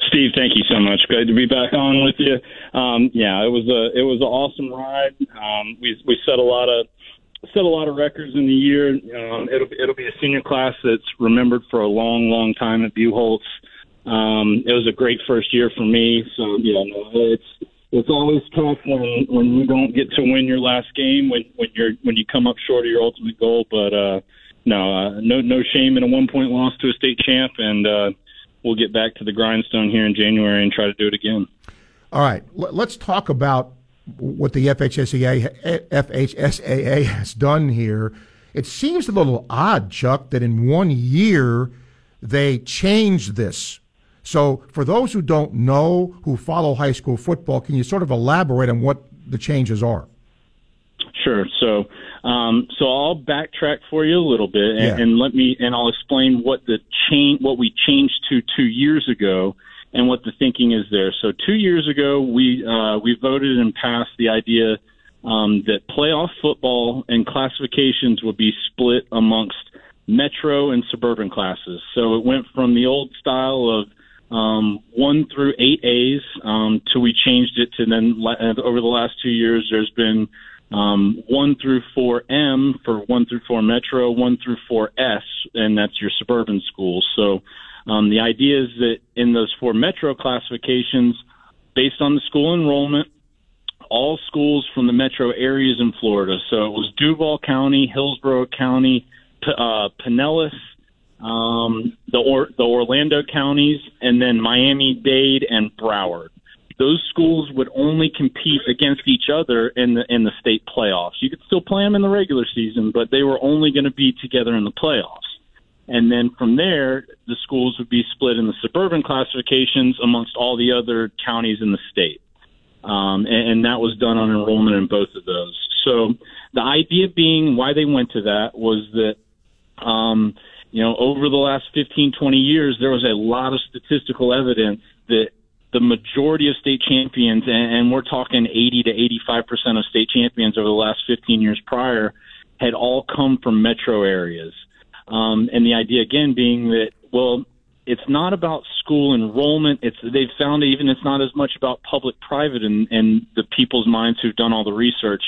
Steve, thank you so much. Good to be back on with you. Um, yeah, it was a it was an awesome ride. Um, we we set a lot of set a lot of records in the year. Um, it'll, it'll be a senior class that's remembered for a long, long time at Buchholz. Um, it was a great first year for me. So, yeah, no, it's it's always tough when, when you don't get to win your last game, when, when, you're, when you come up short of your ultimate goal. But, uh, no, uh, no no shame in a one-point loss to a state champ, and uh, we'll get back to the grindstone here in January and try to do it again. All right, L- let's talk about what the F H S A A has done here. It seems a little odd, Chuck, that in one year they changed this. So for those who don't know, who follow high school football, can you sort of elaborate on what the changes are? Sure. So um, so I'll backtrack for you a little bit, and, yeah. and let me and I'll explain what the change what we changed to two years ago. And what the thinking is there. So two years ago, we uh, we voted and passed the idea um, that playoff football and classifications would be split amongst metro and suburban classes. So it went from the old style of um, one through eight A's um, till we changed it to then over the last two years, there's been um, one through four M for one through four metro, one through four S, and that's your suburban schools. So Um, the idea is that in those four metro classifications, based on the school enrollment, all schools from the metro areas in Florida, so it was Duval County, Hillsborough County, P- uh, Pinellas, um, the, or- the Orlando counties, and then Miami-Dade and Broward. Those schools would only compete against each other in the in the state playoffs. You could still play them in the regular season, but they were only going to be together in the playoffs. And then from there, the schools would be split in the suburban classifications amongst all the other counties in the state. Um, and, and that was done on enrollment in both of those. So the idea being why they went to that was that, um, you know, over the last fifteen, twenty years, there was a lot of statistical evidence that the majority of state champions, and, and we're talking eighty to eighty-five percent of state champions over the last fifteen years prior, had all come from metro areas. Um, and the idea, again, being that, well, it's not about school enrollment. It's they've found even it's not as much about public-private and, and the people's minds who've done all the research.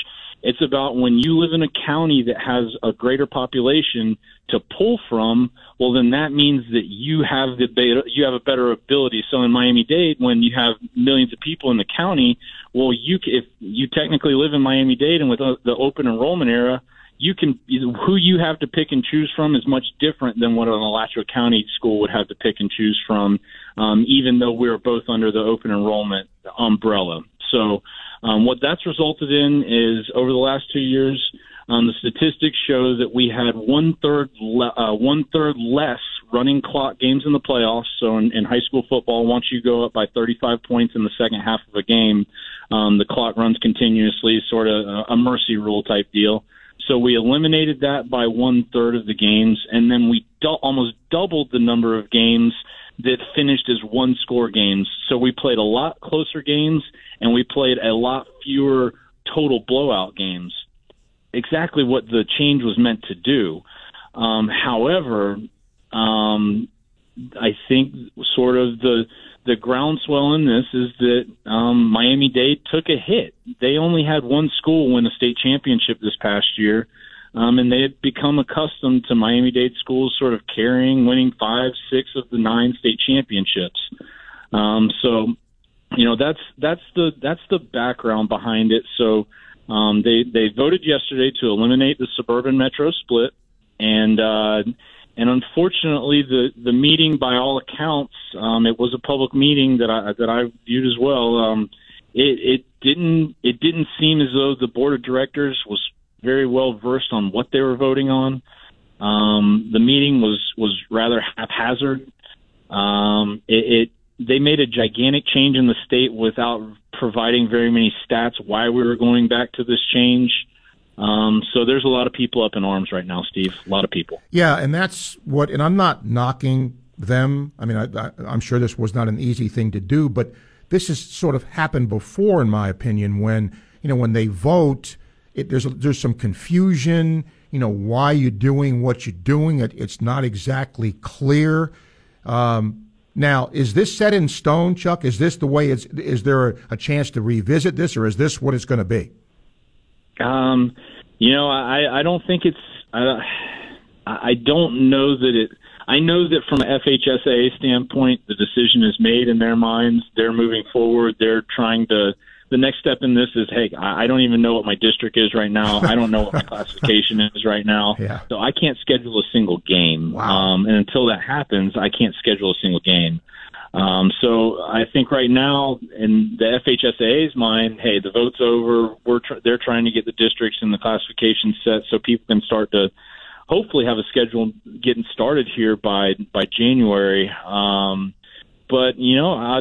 It's about when you live in a county that has a greater population to pull from, well, then that means that you have the beta, you have a better ability. So in Miami-Dade, when you have millions of people in the county, well, you if you technically live in Miami-Dade and with the open enrollment era, you can who you have to pick and choose from is much different than what an Alachua County school would have to pick and choose from, um, even though we're both under the open enrollment umbrella. So um, what that's resulted in is over the last two years, um, the statistics show that we had one-third le- uh, one-third less running clock games in the playoffs. So in, in high school football, once you go up by thirty-five points in the second half of a game, um, the clock runs continuously, sort of a, a mercy rule type deal. So we eliminated that by one-third of the games, and then we du- almost doubled the number of games that finished as one-score games. So we played a lot closer games, and we played a lot fewer total blowout games, exactly what the change was meant to do. Um, however, um, I think sort of the the groundswell in this is that um, Miami-Dade took a hit. They only had one school win a state championship this past year, um, and they had become accustomed to Miami-Dade schools sort of carrying, winning five, six of the nine state championships. Um, so, you know, that's that's the that's the background behind it. So um, they they voted yesterday to eliminate the suburban metro split, and. Uh, And unfortunately, the, the meeting, by all accounts, um, it was a public meeting that I that I viewed as well. Um, it, it didn't it didn't seem as though the board of directors was very well versed on what they were voting on. Um, the meeting was was rather haphazard. Um, it, it they made a gigantic change in the state without providing very many stats why we were going back to this change. Um, so there's a lot of people up in arms right now, Steve, a lot of people. Yeah, and that's what, and I'm not knocking them. I mean, I, I, I'm sure this was not an easy thing to do, but this has sort of happened before, in my opinion, when, you know, when they vote, it, there's, a, there's some confusion, you know, why you're doing what you're doing. It, it's not exactly clear. Um, now, is this set in stone, Chuck? Is this the way it's, is there a, a chance to revisit this, or is this what it's going to be? Um, You know, I, I don't think it's uh, – I don't know that it – I know that from an F H S A A standpoint, the decision is made in their minds. They're moving forward. They're trying to – the next step in this is, hey, I don't even know what my district is right now. I don't know what my classification is right now. Yeah. So I can't schedule a single game. Wow. Um, and until that happens, I can't schedule a single game. Um, so I think right now in the F H S A A's mind, hey, the vote's over. We're tr- they're trying to get the districts and the classification set so people can start to hopefully have a schedule getting started here by by January. Um, but you know, I,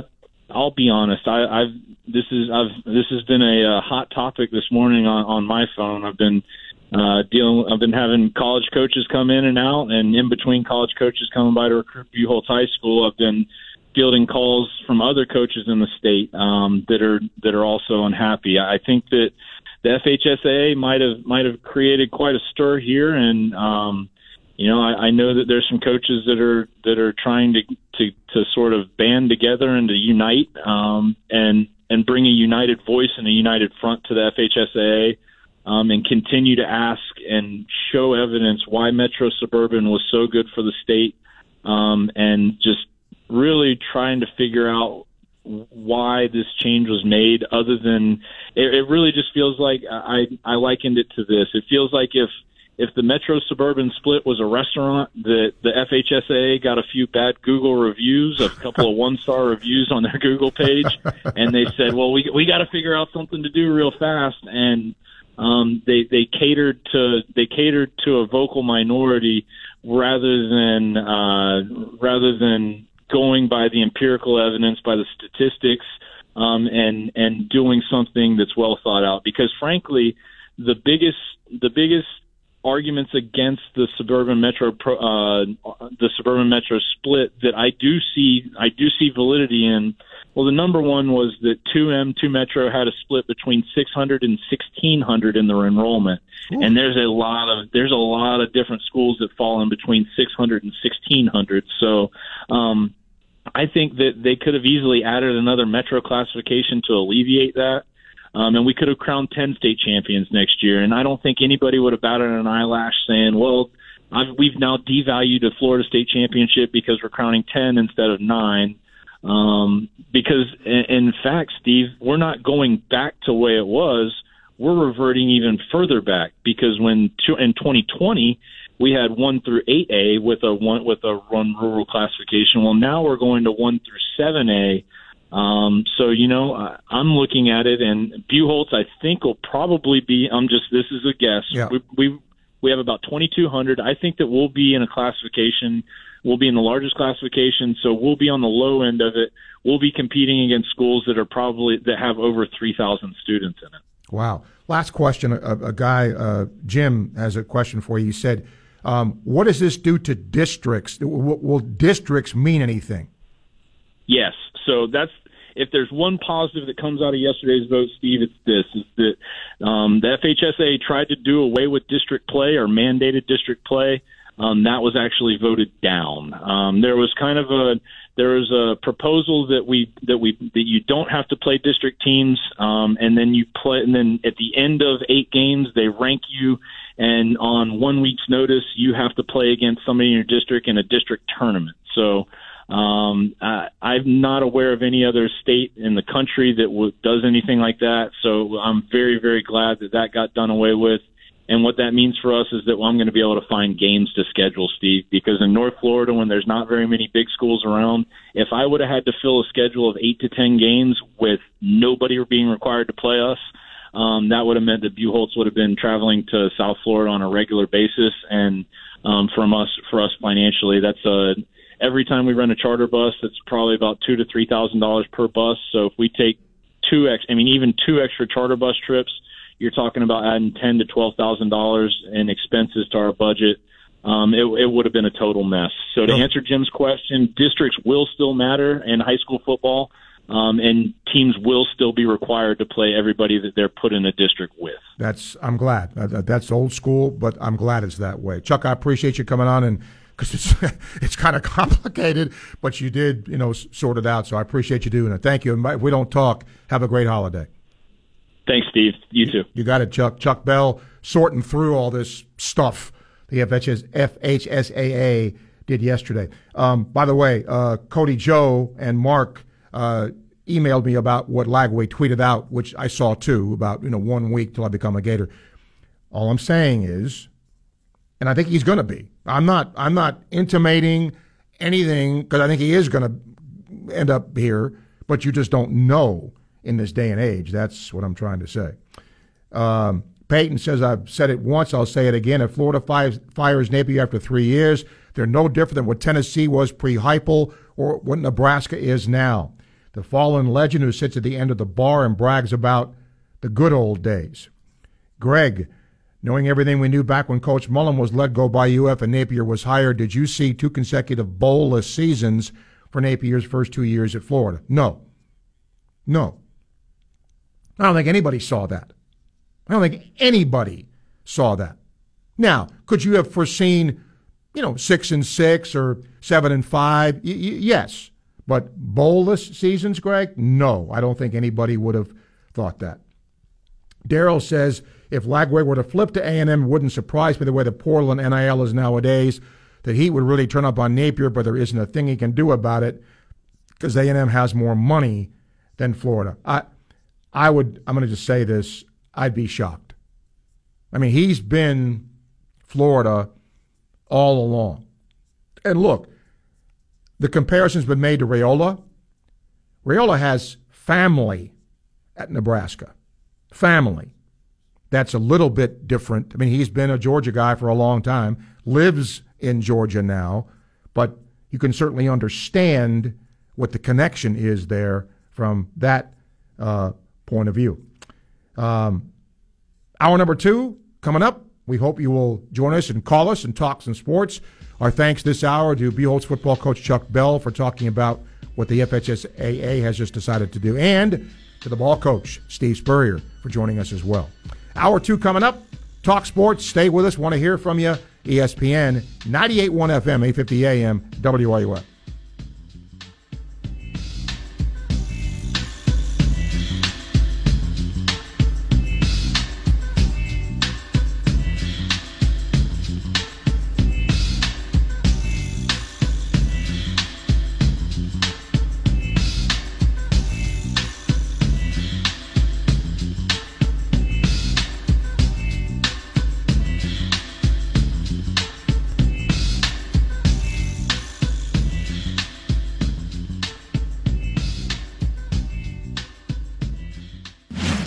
I'll be honest. I, I've this is I've this has been a, a hot topic this morning on, on my phone. I've been uh, dealing. I've been having college coaches come in and out, and in between college coaches coming by to recruit Buchholz High School, I've been fielding calls from other coaches in the state um, that are that are also unhappy. I think that the F H S A A might have might have created quite a stir here, and um, you know I, I know that there's some coaches that are that are trying to to, to sort of band together and to unite um, and and bring a united voice and a united front to the F H S A A. Um, and continue to ask and show evidence why Metro Suburban was so good for the state, um, and just really trying to figure out why this change was made, other than it, it really just feels like I, I likened it to this. It feels like if if the Metro Suburban split was a restaurant, that the F H S A A got a few bad Google reviews, a couple of one-star reviews on their Google page, and they said, well, we we got to figure out something to do real fast. And um, they, they catered to they catered to a vocal minority rather than uh, rather than going by the empirical evidence, by the statistics, um, and and doing something that's well thought out. Because frankly, the biggest the biggest arguments against the suburban metro pro, uh, the suburban metro split that I do see I do see validity in. Well, the number one was that two M two Metro had a split between six hundred and sixteen hundred in their enrollment. Ooh. And there's a lot of there's a lot of different schools that fall in between six hundred and sixteen hundred. So. Um, I think that they could have easily added another metro classification to alleviate that, um, and we could have crowned ten state champions next year. And I don't think anybody would have batted an eyelash saying, well, I've, we've now devalued a Florida state championship because we're crowning ten instead of nine. Um, because, in, in fact, Steve, we're not going back to the way it was. We're reverting even further back, because when two, in twenty twenty – we had one through eight A with a one with a run rural classification. Well, now we're going to one through seven A. Um, so you know, I, I'm looking at it, and Buchholz, I think, will probably be. I'm just this is a guess. Yeah. We, we we have about twenty-two hundred. I think that we'll be in a classification. We'll be in the largest classification, so we'll be on the low end of it. We'll be competing against schools that are probably that have over three thousand students in it. Wow. Last question. A, a guy, uh, Jim, has a question for you. He said, Um, what does this do to districts? Will, will districts mean anything? Yes. So that's if there's one positive that comes out of yesterday's vote, Steve, it's this: is that um, the F H S A A tried to do away with district play or mandated district play. Um, that was actually voted down. Um, there was kind of a there was a proposal that we that we that you don't have to play district teams, um, and then you play, and then at the end of eight games they rank you, and on one week's notice you have to play against somebody in your district in a district tournament. So um, I, I'm not aware of any other state in the country that w- does anything like that. So I'm very very glad that that got done away with. And what that means for us is that well, I'm going to be able to find games to schedule, Steve, because in North Florida, when there's not very many big schools around, if I would have had to fill a schedule of eight to ten games with nobody being required to play us, um, that would have meant that Buchholz would have been traveling to South Florida on a regular basis. And um, from us, for us financially, that's a, every time we rent a charter bus, it's probably about two to three thousand dollars per bus. So if we take two, ex- I mean, even two extra charter bus trips, you're talking about adding ten to twelve thousand dollars in expenses to our budget. Um, it, it would have been a total mess. So to answer Jim's question, districts will still matter in high school football, um, and teams will still be required to play everybody that they're put in a district with. That's I'm glad. That's old school, but I'm glad it's that way. Chuck, I appreciate you coming on, and because it's it's kind of complicated, but you did you know sort it out. So I appreciate you doing it. Thank you. And if we don't talk, have a great holiday. Thanks, Steve. You too. You got it, Chuck. Chuck Bell sorting through all this stuff the F H S A A did yesterday. Um, by the way, uh, Cody Joe and Mark uh, emailed me about what Lagway tweeted out, which I saw too, about you know one week till I become a Gator. All I'm saying is, and I think he's going to be. I'm not. I'm not intimating anything because I think he is going to end up here. But you just don't know in this day and age. That's what I'm trying to say. Um, Peyton says, I've said it once, I'll say it again. If Florida fires, fires Napier after three years, they're no different than what Tennessee was pre-Heupel or what Nebraska is now. The fallen legend who sits at the end of the bar and brags about the good old days. Greg, knowing everything we knew back when Coach Mullen was let go by U F and Napier was hired, did you see two consecutive bowl-less seasons for Napier's first two years at Florida? No. No. I don't think anybody saw that. I don't think anybody saw that. Now, could you have foreseen, you know, six and six or seven and five? Y- y- yes. But bowl-less seasons, Greg? No. I don't think anybody would have thought that. Daryl says, if Lagway were to flip to A and M, wouldn't surprise me the way the Portland N I L is nowadays, that he would really turn up on Napier, but there isn't a thing he can do about it because A and M has more money than Florida. I, I would, I'm going to just say this, I'd be shocked. I mean, he's been Florida all along. And look, the comparison's been made to Raiola. Raiola has family at Nebraska. Family. That's a little bit different. I mean, he's been a Georgia guy for a long time, lives in Georgia now, but you can certainly understand what the connection is there from that uh, point of view. Um, hour number two coming up. We hope you will join us and call us and talk some sports. Our thanks this hour to Buchholz football coach Chuck Bell for talking about what the F H S A A has just decided to do, and to the ball coach Steve Spurrier for joining us as well. Hour two coming up. Talk sports. Stay with us. Want to hear from you. E S P N, ninety-eight point one F M, eight fifty A M, W R U F.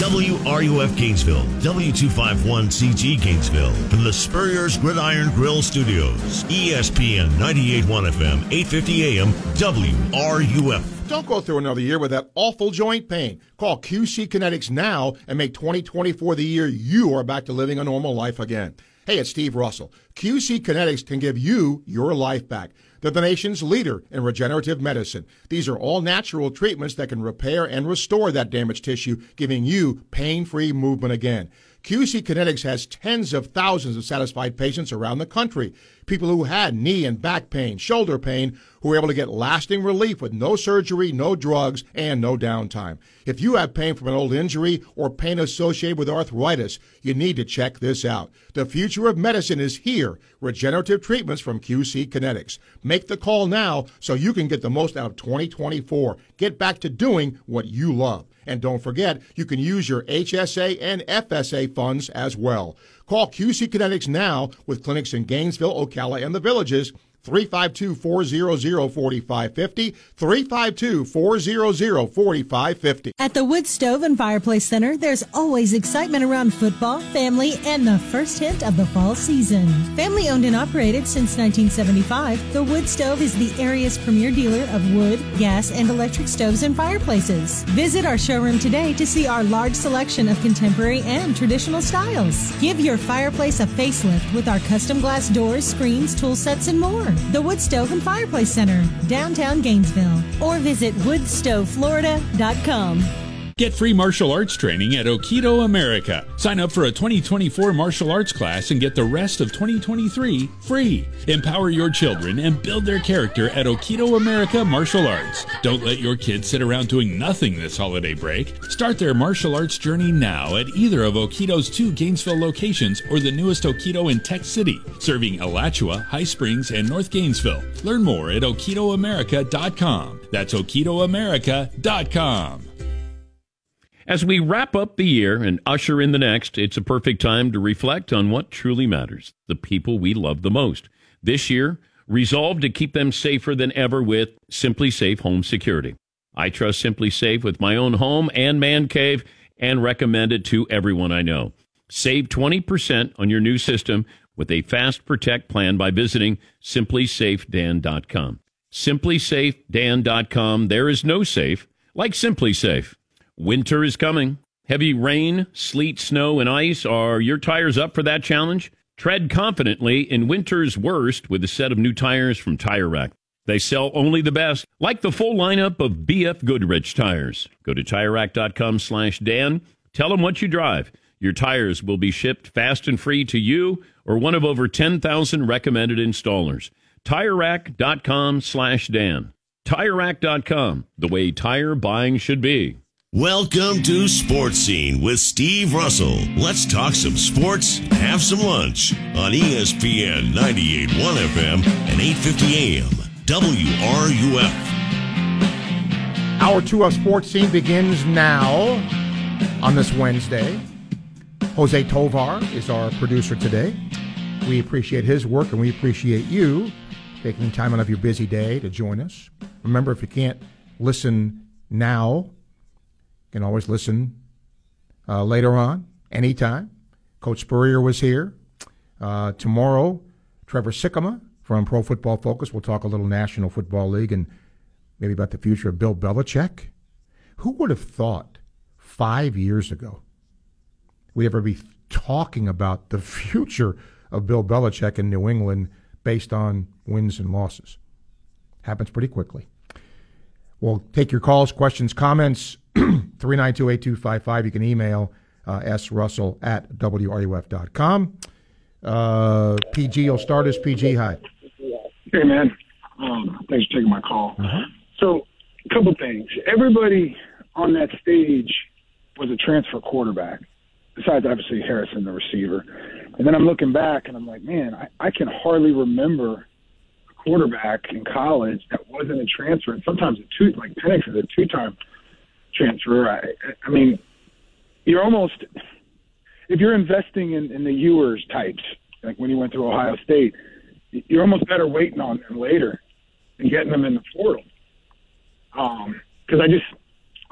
W R U F Gainesville, W two fifty-one C G Gainesville, from the Spurrier's Gridiron Grill Studios, E S P N ninety-eight point one F M, eight fifty A M, W R U F. Don't go through another year with that awful joint pain. Call Q C Kinetics now and make twenty twenty-four the year you are back to living a normal life again. Hey, it's Steve Russell. Q C Kinetics can give you your life back. They're the nation's leader in regenerative medicine. These are all natural treatments that can repair and restore that damaged tissue, giving you pain-free movement again. Q C Kinetics has tens of thousands of satisfied patients around the country, people who had knee and back pain, shoulder pain, who were able to get lasting relief with no surgery, no drugs, and no downtime. If you have pain from an old injury or pain associated with arthritis, you need to check this out. The future of medicine is here. Regenerative treatments from Q C Kinetics. Make the call now so you can get the most out of twenty twenty-four. Get back to doing what you love. And don't forget, you can use your H S A and F S A funds as well. Call Q C Kinetics now with clinics in Gainesville, Ocala, and the Villages, three five two, four hundred, forty-five fifty, three five two, four hundred, forty-five fifty. At the Wood Stove and Fireplace Center, there's always excitement around football, family, and the first hint of the fall season. Family owned and operated since nineteen seventy-five, the Wood Stove is the area's premier dealer of wood, gas, and electric stoves and fireplaces. Visit our showroom today to see our large selection of contemporary and traditional styles. Give your fireplace a facelift with our custom glass doors, screens, tool sets, and more. The Wood Stove and Fireplace Center, downtown Gainesville, or visit wood stove florida dot com. Get free martial arts training at Aikido America. Sign up for a twenty twenty-four martial arts class and get the rest of twenty twenty-three free. Empower your children and build their character at Aikido America Martial Arts. Don't let your kids sit around doing nothing this holiday break. Start their martial arts journey now at either of Aikido's two Gainesville locations or the newest Aikido in Tech City, serving Alachua, High Springs, and North Gainesville. Learn more at Aikido America dot com. That's Aikido America dot com. As we wrap up the year and usher in the next, it's a perfect time to reflect on what truly matters, the people we love the most. This year, resolve to keep them safer than ever with Simply Safe Home Security. I trust Simply Safe with my own home and man cave and recommend it to everyone I know. Save twenty percent on your new system with a Fast Protect plan by visiting Simply Safe Dan dot com. Simply Safe Dan dot com. There is no safe like Simply Safe. Winter is coming. Heavy rain, sleet, snow, and ice. Are your tires up for that challenge? Tread confidently in winter's worst with a set of new tires from Tire Rack. They sell only the best, like the full lineup of B F Goodrich tires. Go to Tire Rack dot com slash Dan. Tell them what you drive. Your tires will be shipped fast and free to you or one of over ten thousand recommended installers. Tire Rack dot com slash Dan. Tire Rack dot com, the way tire buying should be. Welcome to Sports Scene with Steve Russell. Let's talk some sports, have some lunch on E S P N ninety-eight point one F M and eight fifty A M W R U F. Hour two of Sports Scene begins now on this Wednesday. Jose Tovar is our producer today. We appreciate his work, and we appreciate you taking the time out of your busy day to join us. Remember, if you can't listen now, you can always listen uh, later on, anytime. Coach Spurrier was here. Uh, tomorrow, Trevor Sikkema from Pro Football Focus. We'll talk a little National Football League and maybe about the future of Bill Belichick. Who would have thought five years ago we'd ever be talking about the future of Bill Belichick in New England based on wins and losses? Happens pretty quickly. We'll take your calls, questions, comments. three nine two, eight two five five. You can email uh, srussell at W R U F dot com. Uh, P G will start us. P G, hi. Hey, man. Um, thanks for taking my call. Uh-huh. So, a couple things. Everybody on that stage was a transfer quarterback, besides, obviously, Harrison, the receiver. And then I'm looking back, and I'm like, man, I, I can hardly remember a quarterback in college that wasn't a transfer. And sometimes, a two, like Penix is a two-time transfer. I, I mean, you're almost, if you're investing in, in the Ewers types, like when you went through Ohio State, you're almost better waiting on them later and getting them in the portal. Um, because I just,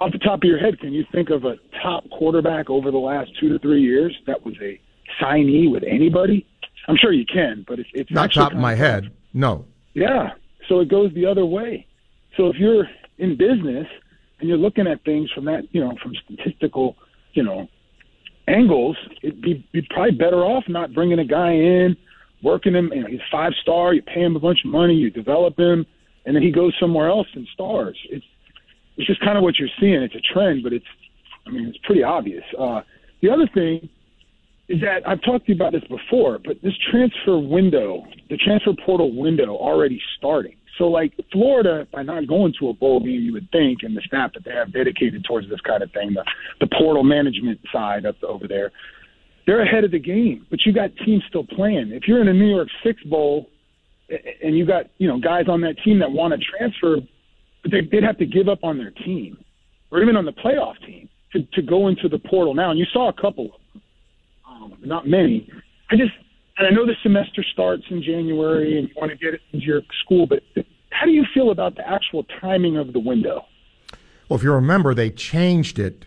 off the top of your head, can you think of a top quarterback over the last two to three years that was a signee with anybody? I'm sure you can, but it's, it's not top of my head. No. Yeah. So it goes the other way. So if you're in business, and you're looking at things from that, you know, from statistical, you know, angles, it'd be you'd probably better off not bringing a guy in, working him, you know, he's five star, you pay him a bunch of money, you develop him, and then he goes somewhere else and stars. It's it's just kind of what you're seeing. It's a trend, but it's, I mean, it's pretty obvious. Uh, the other thing is that I've talked to you about this before, but this transfer window, the transfer portal window already starting. So, like, Florida, by not going to a bowl game, you would think, and the staff that they have dedicated towards this kind of thing, the, the portal management side up over there, they're ahead of the game. But you got teams still playing. If you're in a New York Six Bowl and you got, you know, guys on that team that want to transfer, they, they'd have to give up on their team or even on the playoff team to, to go into the portal now. And you saw a couple of them, um, not many. I just – and I know the semester starts in January and you want to get it into your school, but how do you feel about the actual timing of the window? Well, if you remember, they changed it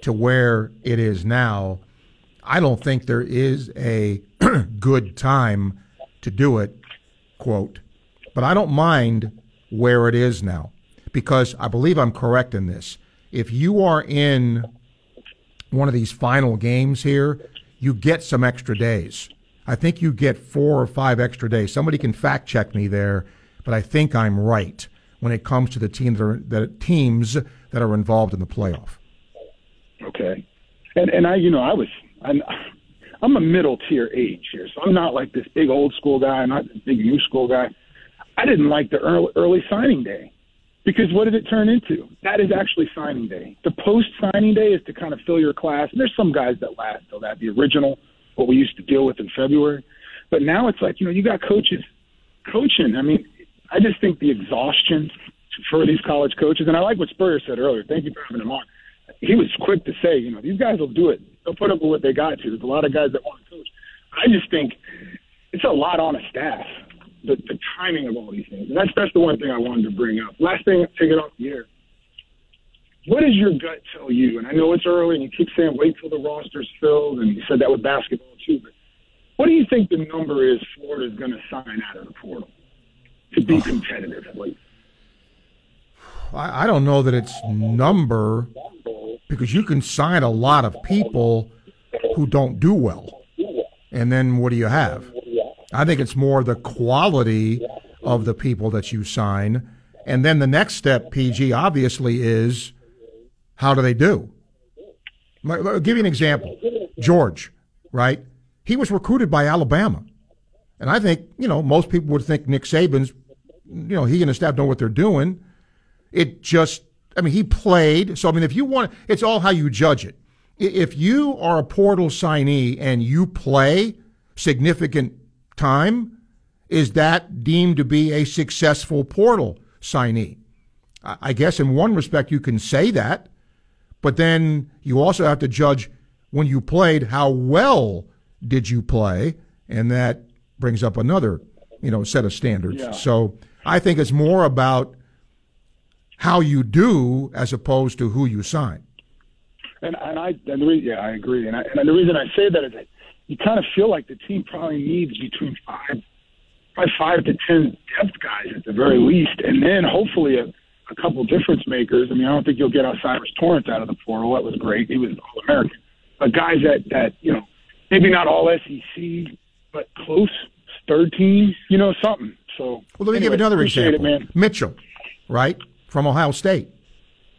to where it is now. I don't think there is a good time to do it, quote, but I don't mind where it is now because I believe I'm correct in this. If you are in one of these final games here, you get some extra days. I think you get four or five extra days. Somebody can fact check me there, but I think I'm right when it comes to the teams that are, the teams that are involved in the playoff. okay? And and I, you know, I was I'm, I'm a middle tier age here, so I'm not like this big old school guy, I'm not this big new school guy. I didn't like the early, early signing day, because what did it turn into? That is actually signing day. The post signing day is to kind of fill your class, and there's some guys that last till that. The original, what we used to deal with in February, but now it's like you know you got coaches coaching. I mean, I just think the exhaustion for these college coaches, and I like what Spurrier said earlier. Thank you for having him on. He was quick to say, you know, these guys will do it. They'll put up with what they got to. There's a lot of guys that want to coach. I just think it's a lot on a staff, the, the timing of all these things. And that's, that's the one thing I wanted to bring up. Last thing, take it off the air. What does your gut tell you? And I know it's early, and you keep saying wait till the roster's filled, and you said that with basketball too. But what do you think the number is Florida's going to sign out of the portal to be competitive? Like, I don't know that it's number, because you can sign a lot of people who don't do well. And then what do you have? I think it's more the quality of the people that you sign. And then the next step, P G, obviously is how do they do? I'll give you an example. George, right? He was recruited by Alabama. And I think, you know, most people would think Nick Saban's, you know, he and his staff know what they're doing. It just, I mean, he played. So, I mean, if you want, it's all how you judge it. If you are a portal signee and you play significant time, is that deemed to be a successful portal signee? I guess in one respect you can say that, but then you also have to judge when you played, how well did you play? And that brings up another, you know, set of standards. Yeah. So I think it's more about how you do as opposed to who you sign. And, and I, and the reason, yeah, I agree. And, I, and the reason I say that is that you kind of feel like the team probably needs between five, probably five to ten depth guys at the very least, and then hopefully a, a couple difference makers. I mean, I don't think you'll get Cyrus Torrance out of the portal. That was great. He was an All-American. But guys that, that you know, maybe not all S E C, but close, third team, you know, something. So, well, let me anyway, give another example. It, man. Mitchell, right? From Ohio State.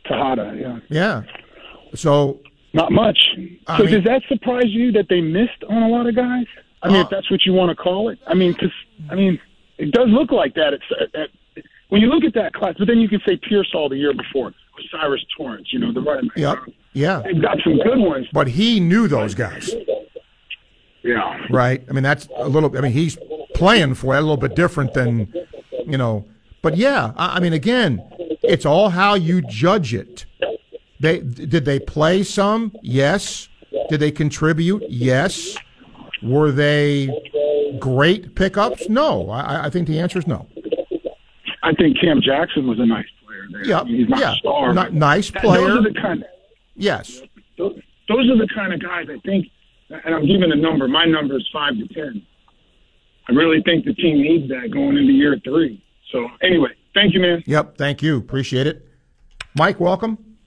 Tejada, yeah. Yeah. So. Not much. I so mean, does that surprise you that they missed on a lot of guys? I mean, uh, if that's what you want to call it. I mean, cause, I mean, it does look like that. It's uh, it, when you look at that class, but then you can say Pearsall the year before, Cyrus Torrance, you know, the running back. Yep. Yeah. They've got some good ones. But he knew those guys. Yeah. Right. I mean, that's a little, I mean, he's playing for it a little bit different than, you know. But, yeah, I, I mean, again, it's all how you judge it. They did they play some? Yes. Did they contribute? Yes. Were they great pickups? No. I, I think the answer is no. I think Cam Jackson was a nice player there. Yeah, I mean, he's not yeah. a star. Not, nice that, player. Those are the kind of, yes. Those, those are the kind of guys I think, and I'm giving a number. My number is five to ten. I really think the team needs that going into year three. So, anyway. Thank you, man. Yep, thank you. Appreciate it. Mike, welcome.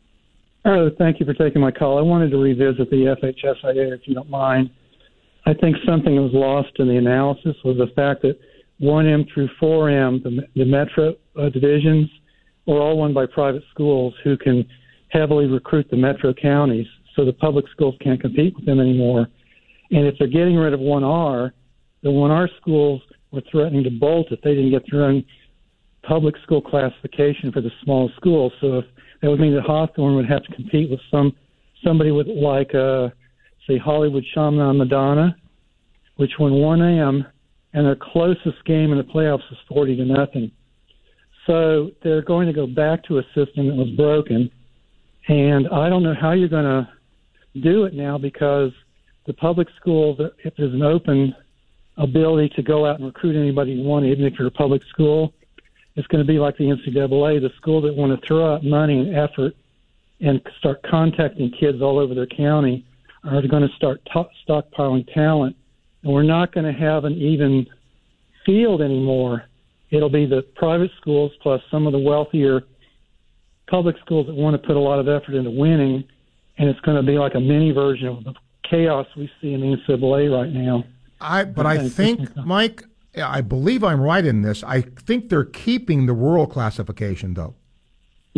Oh, thank you for taking my call. I wanted to revisit the F H S A A, if you don't mind. I think something that was lost in the analysis was the fact that one M through four M, the, the metro uh, divisions, were all won by private schools who can heavily recruit the metro counties, so the public schools can't compete with them anymore. And if they're getting rid of one R, the one R schools were threatening to bolt if they didn't get their own public school classification for the small schools. So if, that would mean that Hawthorne would have to compete with some somebody with like, uh, say, Hollywood Chaminade Madonna, which won one A M, and their closest game in the playoffs was forty to nothing. So they're going to go back to a system that was broken, and I don't know how you're going to do it now because the public schools, if there's an open ability to go out and recruit anybody you want, even if you're a public school, it's going to be like the N C double A, the school that want to throw out money and effort and start contacting kids all over their county are going to start to- stockpiling talent. And we're not going to have an even field anymore. It'll be the private schools plus some of the wealthier public schools that want to put a lot of effort into winning, and it's going to be like a mini version of the chaos we see in the N C double A right now. I, but okay. I think, Mike, I believe I'm right in this. I think they're keeping the rural classification, though.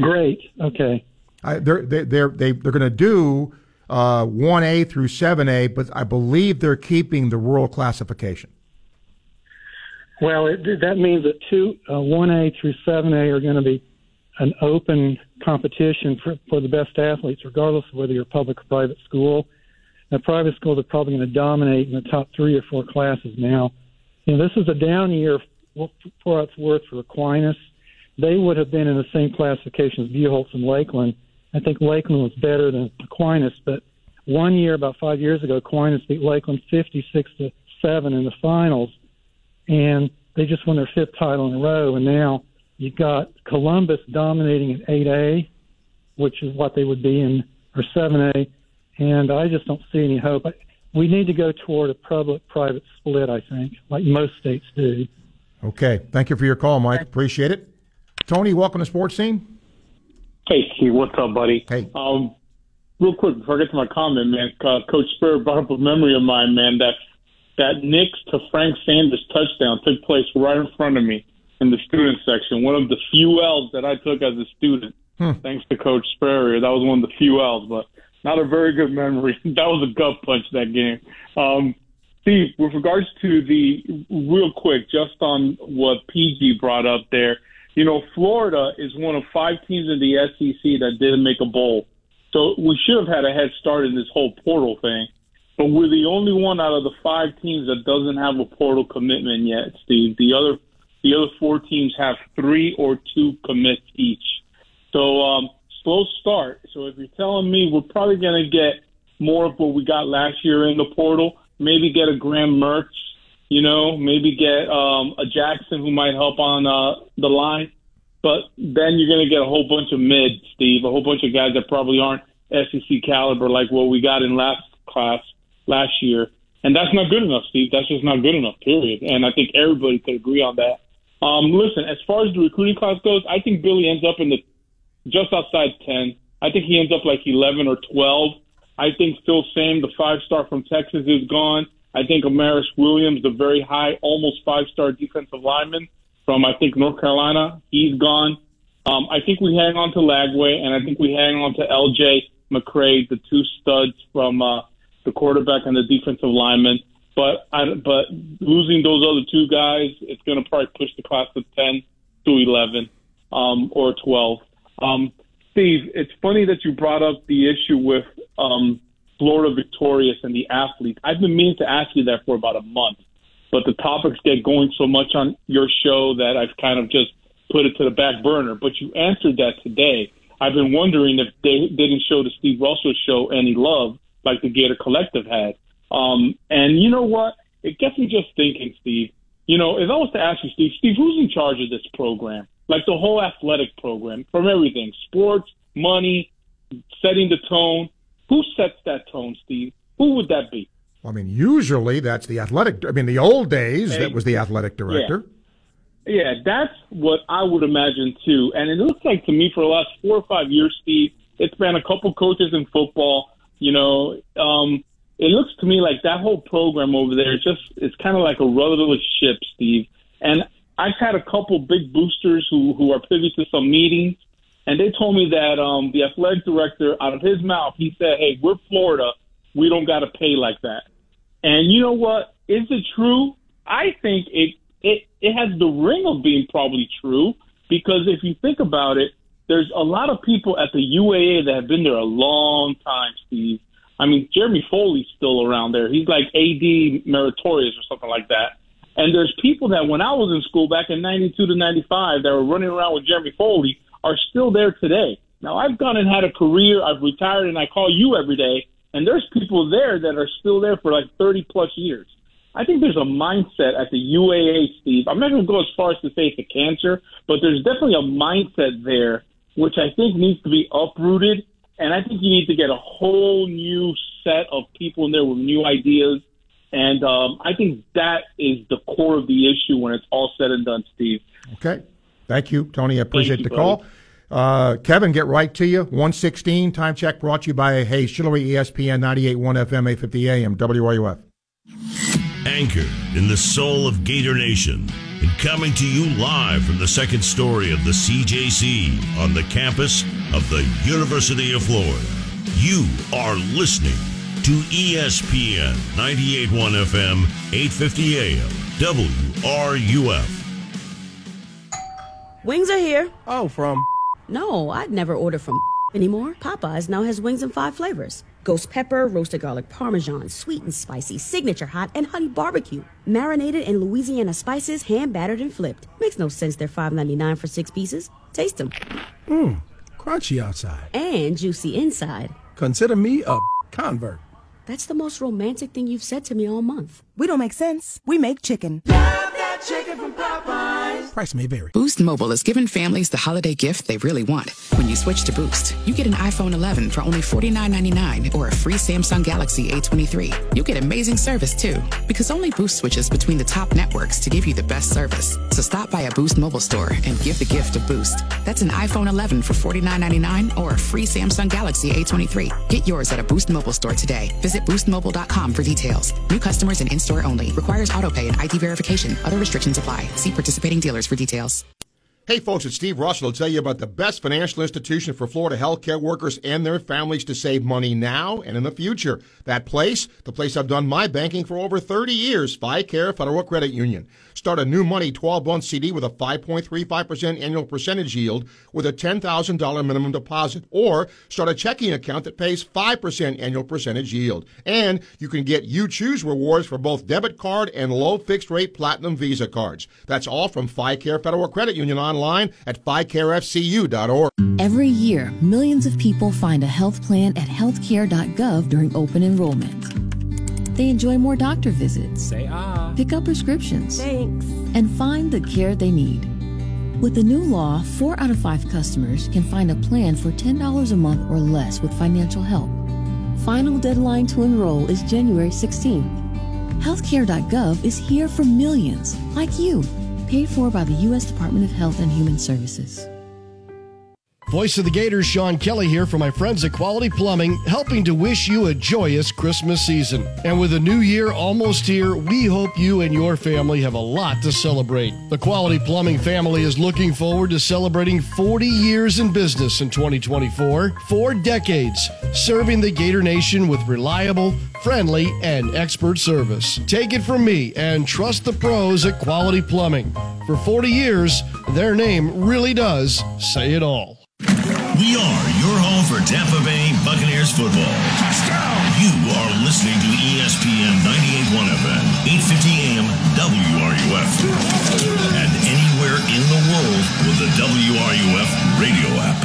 Great. Okay. I, they're they they're, they, they're going to do uh, one A through seven A, but I believe they're keeping the rural classification. Well, it, that means that two uh, one A through seven A are going to be an open competition for, for the best athletes, regardless of whether you're a public or private school. Now, private schools are probably going to dominate in the top three or four classes now. And this is a down year for, for what it's worth for Aquinas. They would have been in the same classification as Buchholz and Lakeland. I think Lakeland was better than Aquinas, but one year, about five years ago, Aquinas beat Lakeland fifty-six to seven in the finals, and they just won their fifth title in a row. And now you've got Columbus dominating at eight A, which is what they would be in, or seven A, and I just don't see any hope. We need to go toward a public-private split, I think, like most states do. Okay. Thank you for your call, Mike. Appreciate it. Tony, welcome to Sports Scene. Hey, Steve. What's up, buddy? Hey. Um, real quick, before I get to my comment, man, uh, Coach Spurrier brought up a memory of mine, man. That that Knicks to Frank Sanders touchdown took place right in front of me in the student section. One of the few L's that I took as a student, hmm. thanks to Coach Spurrier. That was one of the few L's, but not a very good memory. That was a gut punch, that game. Um, Steve, with regards to the – real quick, just on what P G brought up there, you know, Florida is one of five teams in the S E C that didn't make a bowl. So we should have had a head start in this whole portal thing. But we're the only one out of the five teams that doesn't have a portal commitment yet, Steve. The other the other four teams have three or two commits each. So um, slow start. So if you're telling me we're probably going to get more of what we got last year in the portal, maybe get a Graham Mertz, you know, maybe get um, a Jackson who might help on uh, the line. But then you're going to get a whole bunch of mids, Steve, a whole bunch of guys that probably aren't S E C caliber like what we got in last class last year. And that's not good enough, Steve. That's just not good enough, period. And I think everybody could agree on that. Um, listen, as far as the recruiting class goes, I think Billy ends up in the just outside ten. I think he ends up like eleven or twelve. I think Phil Sam, the five-star from Texas, is gone. I think Amaris Williams, the very high, almost five-star defensive lineman from, I think, North Carolina, he's gone. Um, I think we hang on to Lagway, and I think we hang on to L J McCray, the two studs from uh, the quarterback and the defensive lineman. But I, but losing those other two guys, it's going to probably push the class to ten to eleven um, or twelve. Um, Steve, it's funny that you brought up the issue with um, – Florida Victorious and the athletes. I've been meaning to ask you that for about a month, but the topics get going so much on your show that I've kind of just put it to the back burner. But you answered that today. I've been wondering if they didn't show the Steve Russell show any love like the Gator Collective had. Um, and you know what? It gets me just thinking, Steve. You know, if I was to ask you, Steve, Steve, who's in charge of this program? Like the whole athletic program, from everything, sports, money, setting the tone. Who sets that tone, Steve? Who would that be? Well, I mean, usually that's the athletic. I mean, the old days, hey, that was the athletic director. Yeah. yeah, that's what I would imagine, too. And it looks like to me for the last four or five years, Steve, it's been a couple coaches in football. You know, um, it looks to me like that whole program over there is just, it's kind of like a rudderless ship, Steve. And I've had a couple big boosters who, who are privy to some meetings. And they told me that um, the athletic director, out of his mouth, he said, hey, we're Florida. We don't got to pay like that. And you know what? Is it true? I think it, it, it has the ring of being probably true, because if you think about it, there's a lot of people at the U A A that have been there a long time, Steve. I mean, Jeremy Foley's still around there. He's like A D meritorious or something like that. And there's people that when I was in school back in ninety-two to ninety-five that were running around with Jeremy Foley are still there today. Now, I've gone and had a career. I've retired, and I call you every day, and there's people there that are still there for like thirty-plus years. I think there's a mindset at the U A A, Steve. I'm not going to go as far as to say it's a cancer, but there's definitely a mindset there, which I think needs to be uprooted, and I think you need to get a whole new set of people in there with new ideas, and um, I think that is the core of the issue when it's all said and done, Steve. Okay. Thank you, Tony. I appreciate you, the buddy. Call. Uh, Kevin, get right to you. one sixteen, time check brought to you by Hayes Schillery, E S P N ninety-eight point one F M, eight fifty A M, W R U F. Anchored in the soul of Gator Nation and coming to you live from the second story of the C J C on the campus of the University of Florida. You are listening to E S P N ninety-eight point one F M, eight fifty A M, W R U F. Wings are here. Oh, from? No, I'd never order from anymore. Popeyes now has wings in five flavors. Ghost pepper, roasted garlic parmesan, sweet and spicy, signature hot, and honey barbecue. Marinated in Louisiana spices, hand-battered and flipped. Makes no sense they're five ninety-nine for six pieces. Taste them. Mmm, crunchy outside. And juicy inside. Consider me a convert. That's the most romantic thing you've said to me all month. We don't make sense. We make chicken. Love that chicken from Popeyes. Price may vary. Boost Mobile is giving families the holiday gift they really want. When you switch to Boost, you get an iPhone eleven for only forty-nine ninety-nine or a free Samsung Galaxy A twenty-three. You get amazing service, too, because only Boost switches between the top networks to give you the best service. So stop by a Boost Mobile store and give the gift of Boost. That's an iPhone eleven for forty-nine ninety-nine or a free Samsung Galaxy A twenty-three. Get yours at a Boost Mobile store today. Visit boost mobile dot com for details. New customers and in-store only. Requires autopay and I D verification. Other restrictions apply. See participating dealers for details. Hey folks, it's Steve Russell to tell you about the best financial institution for Florida healthcare workers and their families to save money now and in the future. That place, the place I've done my banking for over thirty years, FICARE Federal Credit Union. Start a new money twelve-month C D with a five point three five percent annual percentage yield with a ten thousand dollars minimum deposit, or start a checking account that pays five percent annual percentage yield. And you can get You Choose rewards for both debit card and low fixed-rate Platinum Visa cards. That's all from FICARE Federal Credit Union online. Online at ficarefcu dot org. Every year, millions of people find a health plan at healthcare dot gov during open enrollment. They enjoy more doctor visits, say ah, pick up prescriptions, thanks, and find the care they need. With the new law, four out of five customers can find a plan for ten dollars a month or less with financial help. Final deadline to enroll is January sixteenth. healthcare dot gov is here for millions like you. Paid for by the U S Department of Health and Human Services. Voice of the Gators, Sean Kelly here for my friends at Quality Plumbing, helping to wish you a joyous Christmas season. And with the new year almost here, we hope you and your family have a lot to celebrate. The Quality Plumbing family is looking forward to celebrating forty years in business in twenty twenty-four, four decades, serving the Gator Nation with reliable, friendly, and expert service. Take it from me and trust the pros at Quality Plumbing. For forty years, their name really does say it all. We are your home for Tampa Bay Buccaneers football. Touchdown! You are listening to E S P N ninety-eight point one F M, eight fifty A M, W R U F. And anywhere in the world with the W R U F radio app.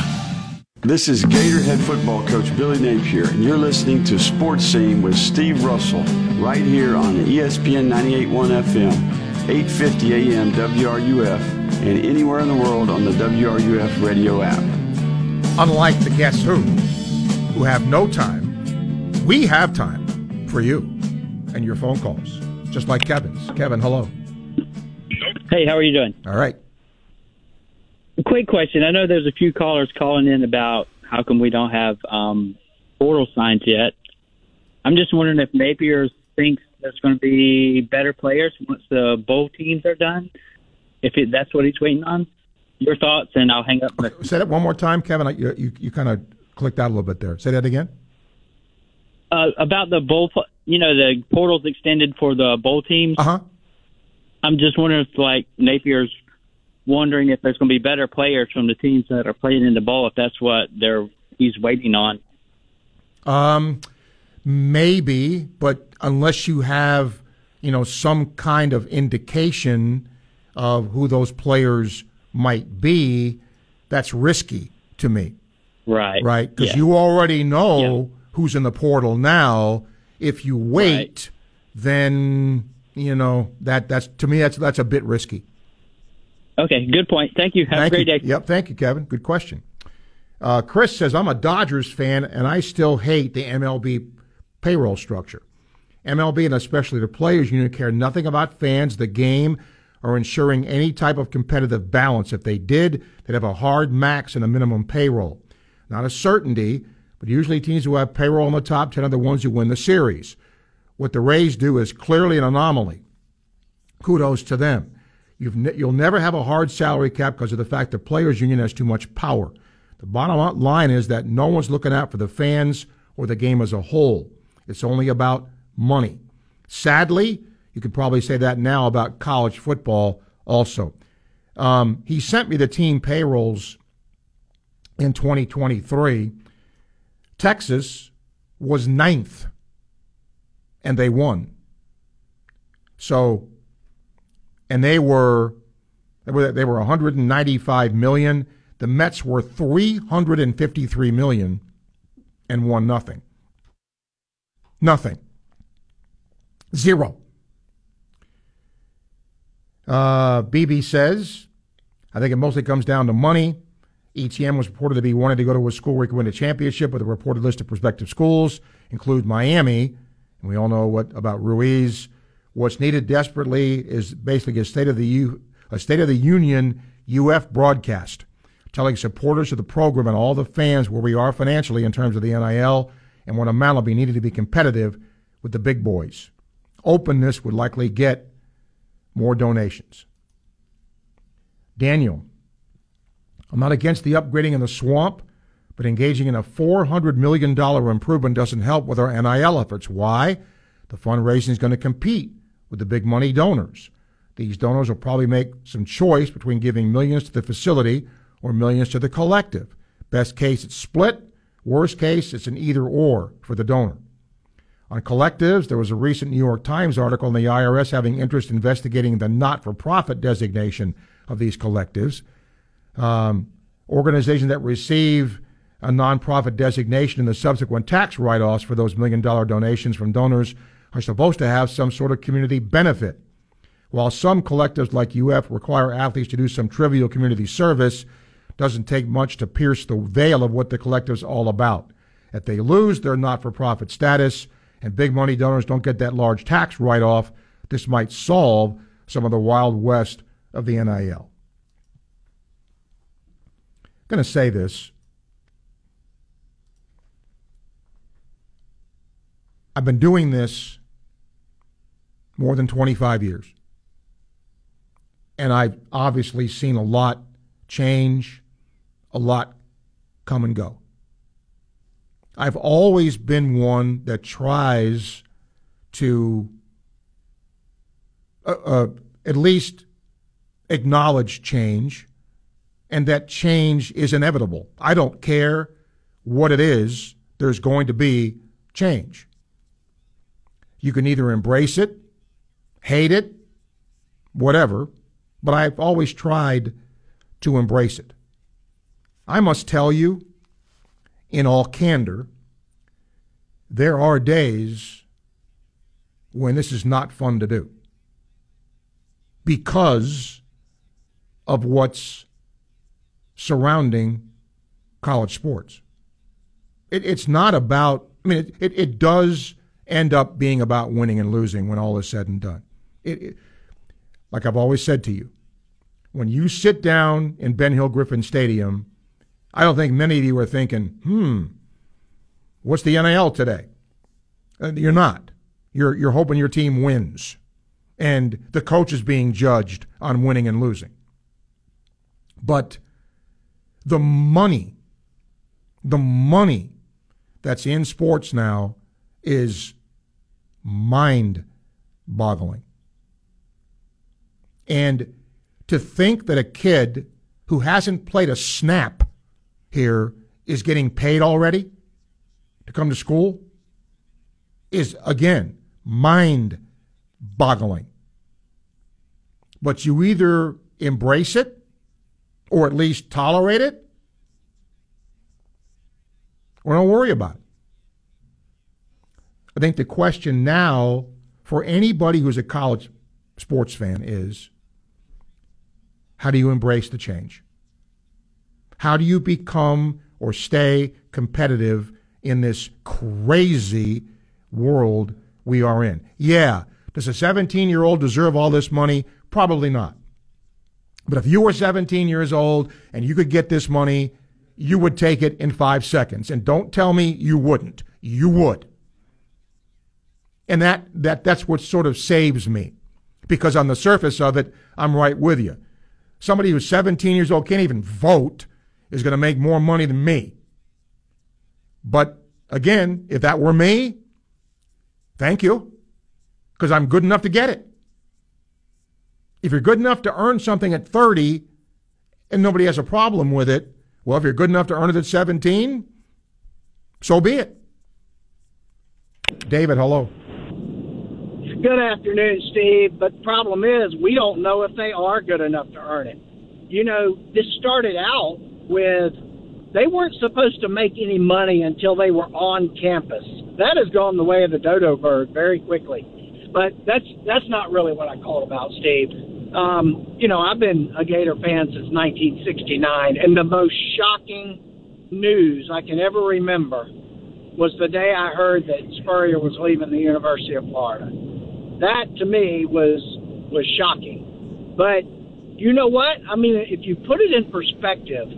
This is Gator head football coach Billy Napier, and you're listening to Sports Scene with Steve Russell right here on E S P N ninety-eight point one F M, eight fifty A M, W R U F, and anywhere in the world on the W R U F radio app. Unlike the Guess Who, who have no time, we have time for you and your phone calls, just like Kevin's. Kevin, hello. Hey, how are you doing? All right. Quick question. I know there's a few callers calling in about how come we don't have um, portal signs yet. I'm just wondering if Napier thinks there's going to be better players once the bowl teams are done, if it, that's what he's waiting on. Your thoughts, and I'll hang up. Okay, say that one more time, Kevin. I, you you, you kind of clicked out a little bit there. Say that again. Uh, about the bowl, you know, the portals extended for the bowl teams. Uh huh. I'm just wondering if, like, Napier's wondering if there's going to be better players from the teams that are playing in the bowl, if that's what they're he's waiting on. Um, maybe, but unless you have, you know, some kind of indication of who those players might be, that's risky to me. Right. Right? Because yeah. you already know yeah. who's in the portal now. If you wait, right. then, you know, that that's to me, that's that's a bit risky. Okay, good point. Thank you. Have thank a great you. day. Yep, thank you, Kevin. Good question. Uh, Chris says, I'm a Dodgers fan, and I still hate the M L B payroll structure. M L B, and especially the players' union, care nothing about fans, the game, or ensuring any type of competitive balance. If they did, they'd have a hard max and a minimum payroll. Not a certainty, but usually teams who have payroll in the top ten are the ones who win the series. What the Rays do is clearly an anomaly. Kudos to them. You've ne- you'll never have a hard salary cap because of the fact the players' union has too much power. The bottom line is that no one's looking out for the fans or the game as a whole. It's only about money. Sadly, you could probably say that now about college football also. Um, he sent me the team payrolls in twenty twenty-three. Texas was ninth, and they won. So, and they were they were, they were one hundred ninety-five million dollars. The Mets were three hundred fifty-three million dollars and won nothing. Nothing. Zero. Uh, B B says, I think it mostly comes down to money. E T M was reported to be wanting to go to a school where he could win a championship, but the reported list of prospective schools include Miami. And we all know what about Ruiz. What's needed desperately is basically a State of the U, a State of the Union U F broadcast, telling supporters of the program and all the fans where we are financially in terms of the N I L and what amount will be needed to be competitive with the big boys. Openness would likely get more donations. Daniel, I'm not against the upgrading in the swamp, but engaging in a four hundred million dollars improvement doesn't help with our N I L efforts. Why? The fundraising is going to compete with the big money donors. These donors will probably make some choice between giving millions to the facility or millions to the collective. Best case, it's split. Worst case, it's an either or for the donor. On collectives, there was a recent New York Times article on the I R S having interest in investigating the not-for-profit designation of these collectives. Um, organizations that receive a nonprofit designation and the subsequent tax write-offs for those million-dollar donations from donors are supposed to have some sort of community benefit. While some collectives like U F require athletes to do some trivial community service, it doesn't take much to pierce the veil of what the collective's all about. If they lose their not-for-profit status, and big money donors don't get that large tax write-off, this might solve some of the Wild West of the N I L. I'm going to say this. I've been doing this more than twenty-five years. And I've obviously seen a lot change, a lot come and go. I've always been one that tries to uh, uh, at least acknowledge change and that change is inevitable. I don't care what it is, there's going to be change. You can either embrace it, hate it, whatever, but I've always tried to embrace it. I must tell you, in all candor, there are days when this is not fun to do because of what's surrounding college sports. It, it's not about, I mean, it, it, it does end up being about winning and losing when all is said and done. It, it, like I've always said to you, when you sit down in Ben Hill Griffin Stadium, I don't think many of you are thinking, hmm, what's the N I L today? Uh, you're not. You're you're hoping your team wins. And the coach is being judged on winning and losing. But the money, the money that's in sports now is mind-boggling. And to think that a kid who hasn't played a snap here is getting paid already to come to school is, again, mind-boggling. But you either embrace it or at least tolerate it or don't worry about it. I think the question now for anybody who's a college sports fan is, how do you embrace the change? How do you become or stay competitive in this crazy world we are in? Yeah, does a seventeen-year-old deserve all this money? Probably not. But if you were seventeen years old and you could get this money, you would take it in five seconds. And don't tell me you wouldn't. You would. And that, that that's what sort of saves me. Because on the surface of it, I'm right with you. Somebody who's seventeen years old, can't even vote, is going to make more money than me. But Again, if that were me, thank you, because I'm good enough to get it. If you're good enough to earn something at thirty and nobody has a problem with it, well, if you're good enough to earn it at seventeen, so be it. David, hello. Good afternoon, Steve. But the problem is we don't know if they are good enough to earn it. You know, this started out with they weren't supposed to make any money until they were on campus. That has gone the way of the dodo bird very quickly. But that's that's not really what I called about, Steve. Um, you know, I've been a Gator fan since nineteen sixty-nine, and the most shocking news I can ever remember was the day I heard that Spurrier was leaving the University of Florida. That, to me, was was shocking. But you know what? I mean, if you put it in perspective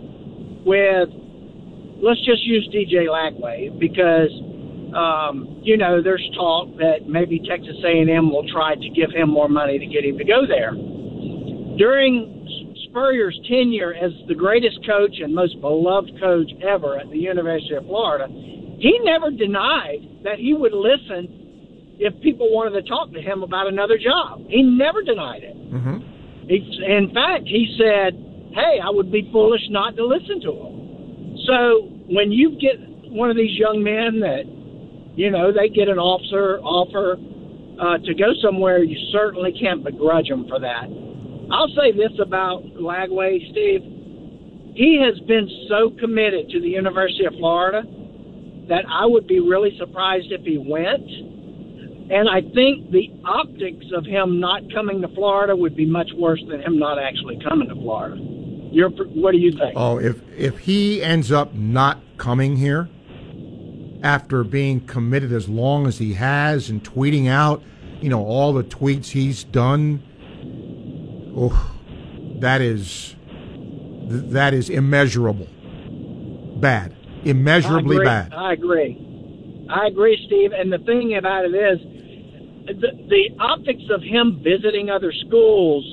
with, let's just use D J Lagway, because, um, you know, there's talk that maybe Texas A and M will try to give him more money to get him to go there. During Spurrier's tenure as the greatest coach and most beloved coach ever at the University of Florida, he never denied that he would listen if people wanted to talk to him about another job. He never denied it. Mm-hmm. He, in fact, he said, hey, I would be foolish not to listen to him. So when you get one of these young men that, you know, they get an officer offer uh, to go somewhere, you certainly can't begrudge them for that. I'll say this about Lagway, Steve. He has been so committed to the University of Florida that I would be really surprised if he went. And I think the optics of him not coming to Florida would be much worse than him not actually coming to Florida. You're, what do you think? Oh, if, if he ends up not coming here after being committed as long as he has and tweeting out, you know, all the tweets he's done, oh, that is, that is immeasurable bad. Immeasurably I bad. I agree. I agree, Steve. And the thing about it is the, the optics of him visiting other schools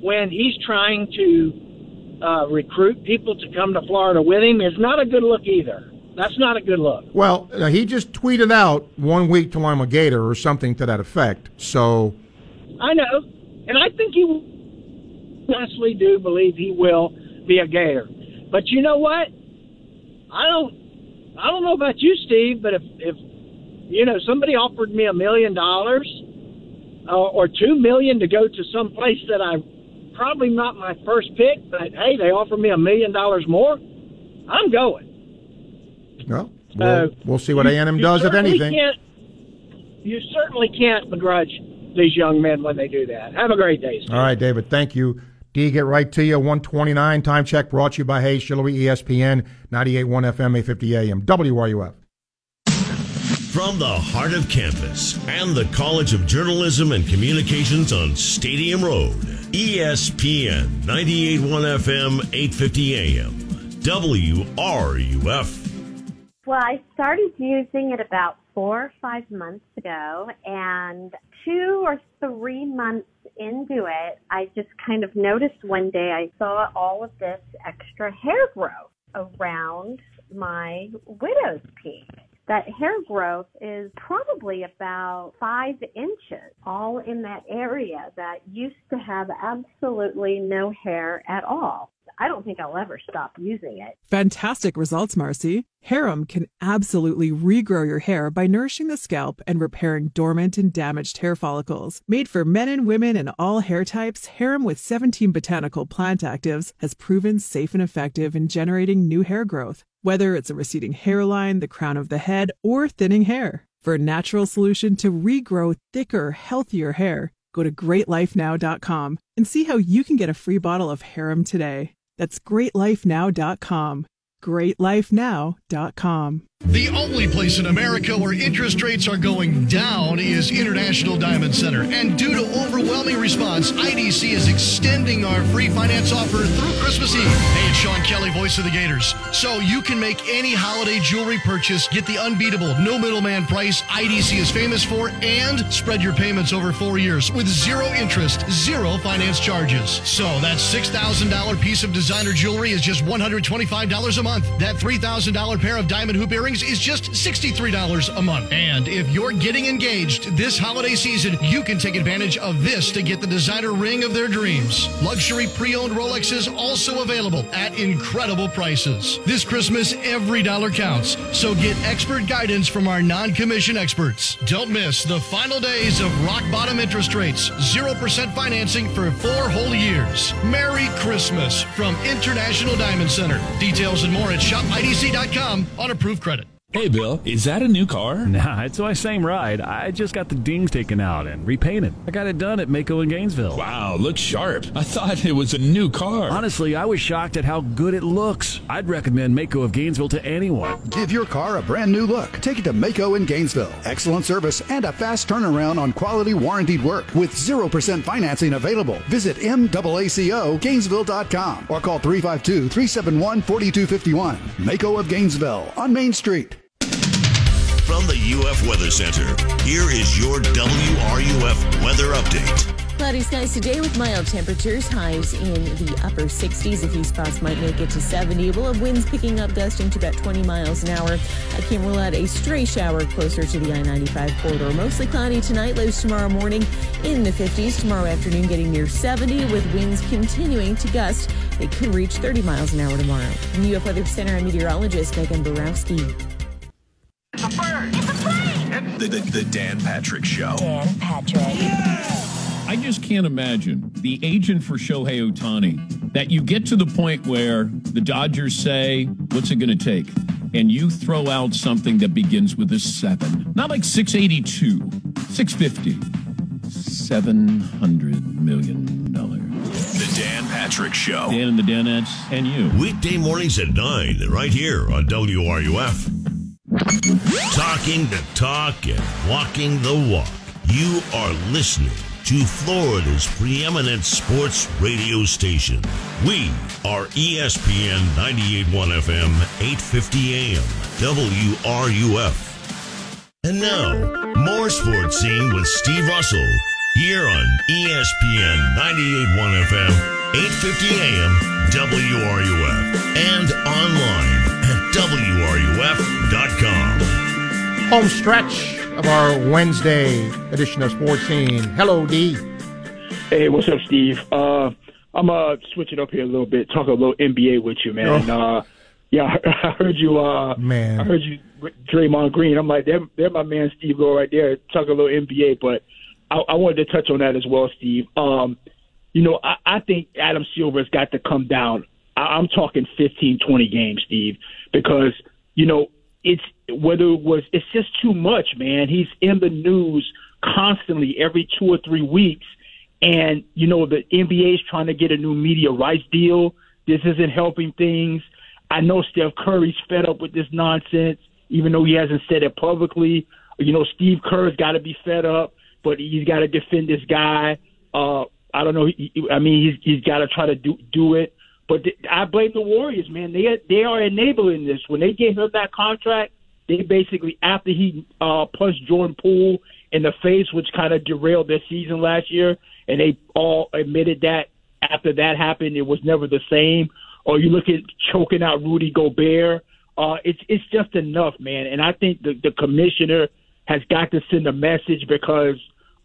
when he's trying to uh, recruit people to come to Florida with him is not a good look either. That's not a good look. Well, he just tweeted out one week till I'm a Gator or something to that effect. So I know. And I think he honestly do believe he will be a Gator. But you know what? I don't, I don't know about you, Steve, but if, if you know, somebody offered me a million dollars or two million to go to some place that I probably not my first pick, but hey, they offer me a million dollars more, I'm going. Well, we'll, so, we'll see what you, A and M does, if anything. You certainly can't begrudge these young men when they do that. Have a great day, Steve. All right, David. Thank you. D, get right to you. one twenty-nine time check brought to you by Hayes Shiloh E S P N, ninety-eight point one F M, eight fifty A M. W R U F. From the heart of campus and the College of Journalism and Communications on Stadium Road, E S P N, ninety-eight point one F M, eight fifty A M, W R U F. Well, I started using it about four or five months ago, and two or three months into it, I just kind of noticed one day I saw all of this extra hair growth around my widow's peak. That hair growth is probably about five inches, all in that area that used to have absolutely no hair at all. I don't think I'll ever stop using it. Fantastic results, Marcy. Harem can absolutely regrow your hair by nourishing the scalp and repairing dormant and damaged hair follicles. Made for men and women and all hair types, Harem with seventeen botanical plant actives has proven safe and effective in generating new hair growth, whether it's a receding hairline, the crown of the head, or thinning hair. For a natural solution to regrow thicker, healthier hair, go to great life now dot com and see how you can get a free bottle of Harem today. That's great life now dot com. great life now dot com. The only place in America where interest rates are going down is International Diamond Center. And due to overwhelming response, I D C is extending our free finance offer through Christmas Eve. Hey, it's Sean Kelly, voice of the Gators. So you can make any holiday jewelry purchase, get the unbeatable, no middleman price I D C is famous for, and spread your payments over four years with zero interest, zero finance charges. So that six thousand dollars piece of designer jewelry is just one hundred twenty-five dollars a month. That three thousand dollars pair of diamond hoop earrings offerings is just sixty-three dollars a month. And if you're getting engaged this holiday season, you can take advantage of this to get the designer ring of their dreams. Luxury pre-owned Rolexes also available at incredible prices. This Christmas, every dollar counts. So get expert guidance from our non-commissioned experts. Don't miss the final days of rock bottom interest rates, zero percent financing for four whole years. Merry Christmas from International Diamond Center. Details and more at shop I D C dot com on approved credit. Hey, Bill, is that a new car? Nah, it's my same ride. I just got the dings taken out and repainted. I got it done at Mako in Gainesville. Wow, looks sharp. I thought it was a new car. Honestly, I was shocked at how good it looks. I'd recommend Mako of Gainesville to anyone. Give your car a brand new look. Take it to Mako in Gainesville. Excellent service and a fast turnaround on quality warrantied work with zero percent financing available. Visit M A A C O Gainesville dot com or call three five two, three seven one, four two five one. Mako of Gainesville on Main Street. From the U F Weather Center, here is your W R U F weather update. Cloudy skies today with mild temperatures, highs in the upper sixties. A few spots might make it to seventy. We'll have winds picking up, gusting to about twenty miles an hour. I can rule out a stray shower closer to the I ninety-five corridor. Mostly cloudy tonight, lows tomorrow morning in the fifties. Tomorrow afternoon getting near seventy with winds continuing to gust. They could reach thirty miles an hour tomorrow. From the U F Weather Center, I'm meteorologist Megan Borowski. It's a bird. It's a plane. It's the, the, the Dan Patrick Show. Dan Patrick. Yeah! I just can't imagine the agent for Shohei Ohtani, that you get to the point where the Dodgers say, what's it going to take? And you throw out something that begins with a seven. Not like six eighty-two, six fifty, seven hundred million dollars. The Dan Patrick Show. Dan and the Danettes and you. Weekday mornings at nine, right here on W R U F. Talking the talk and walking the walk. You are listening to Florida's preeminent sports radio station. We are E S P N ninety-eight point one F M, eight fifty A M, W R U F. And now, more Sports Scene with Steve Russell, here on E S P N ninety-eight point one F M, eight fifty A M, W R U F, and online at W R U F dot com. Home stretch of our Wednesday edition of Sports Scene. Hello, D. Hey, what's up, Steve? Uh, I'm going to switch it up here a little bit, talk a little N B A with you, man. Oh. Uh, yeah, I heard you, uh, man. I heard you, Draymond Green. I'm like, they're, they're my man, Steve, go right there, talk a little N B A. But I, I wanted to touch on that as well, Steve. Um, you know, I, I think Adam Silver's got to come down. I'm talking fifteen, twenty games, Steve, because, you know, it's whether it was it's just too much, man. He's in the news constantly every two or three weeks. And, you know, the N B A is trying to get a new media rights deal. This isn't helping things. I know Steph Curry's fed up with this nonsense, even though he hasn't said it publicly. You know, Steve Kerr's got to be fed up, but he's got to defend this guy. Uh, I don't know. I mean, he's, he's got to try to do, do it. But I blame the Warriors, man. They are, they are enabling this. When they gave him that contract, they basically, after he uh, punched Jordan Poole in the face, which kind of derailed their season last year, and they all admitted that after that happened, it was never the same. Or you look at choking out Rudy Gobert. Uh, it's it's just enough, man. And I think the, the commissioner has got to send a message because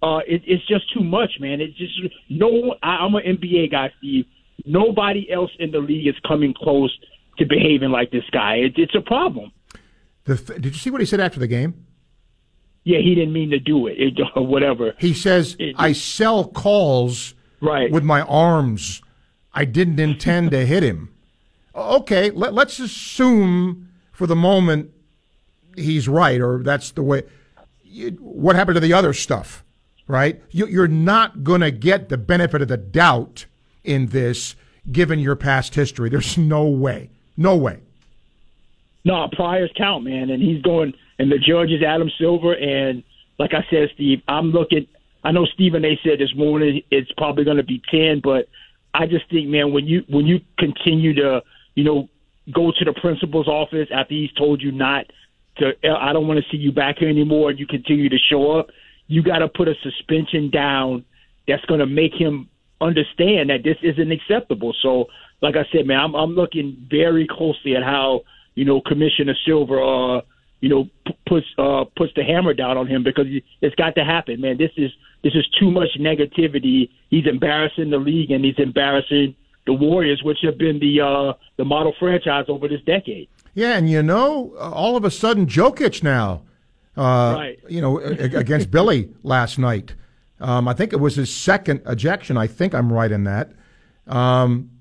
uh, it, it's just too much, man. It's just no. I, I'm an N B A guy, Steve. Nobody else in the league is coming close to behaving like this guy. It, it's a problem. The, did you see what he said after the game? Yeah, he didn't mean to do it, it or whatever. He says, it, I sell calls right. with my arms. I didn't intend to hit him. Okay, let, let's assume for the moment he's right, or that's the way. What happened to the other stuff, right? You, you're not going to get the benefit of the doubt in this, given your past history. There's no way. No way. No, priors count, man. And he's going, and the judge is Adam Silver. And like I said, Steve, I'm looking, I know Steve and they said this morning it's probably going to be ten, but I just think, man, when you when you continue to, you know, go to the principal's office after he's told you not to, I don't want to see you back here anymore, and you continue to show up, you got to put a suspension down that's going to make him understand that this isn't acceptable. So, like I said, man, I'm, I'm looking very closely at how, you know, Commissioner Silver, uh, you know, p- push uh, push the hammer down on him, because it's got to happen, man. This is this is too much negativity. He's embarrassing the league, and he's embarrassing the Warriors, which have been the uh, the model franchise over this decade. Yeah, and you know, all of a sudden, Jokic now, uh, right. you know, against Billy last night. Um, I think it was his second ejection. I think I'm right in that. Um,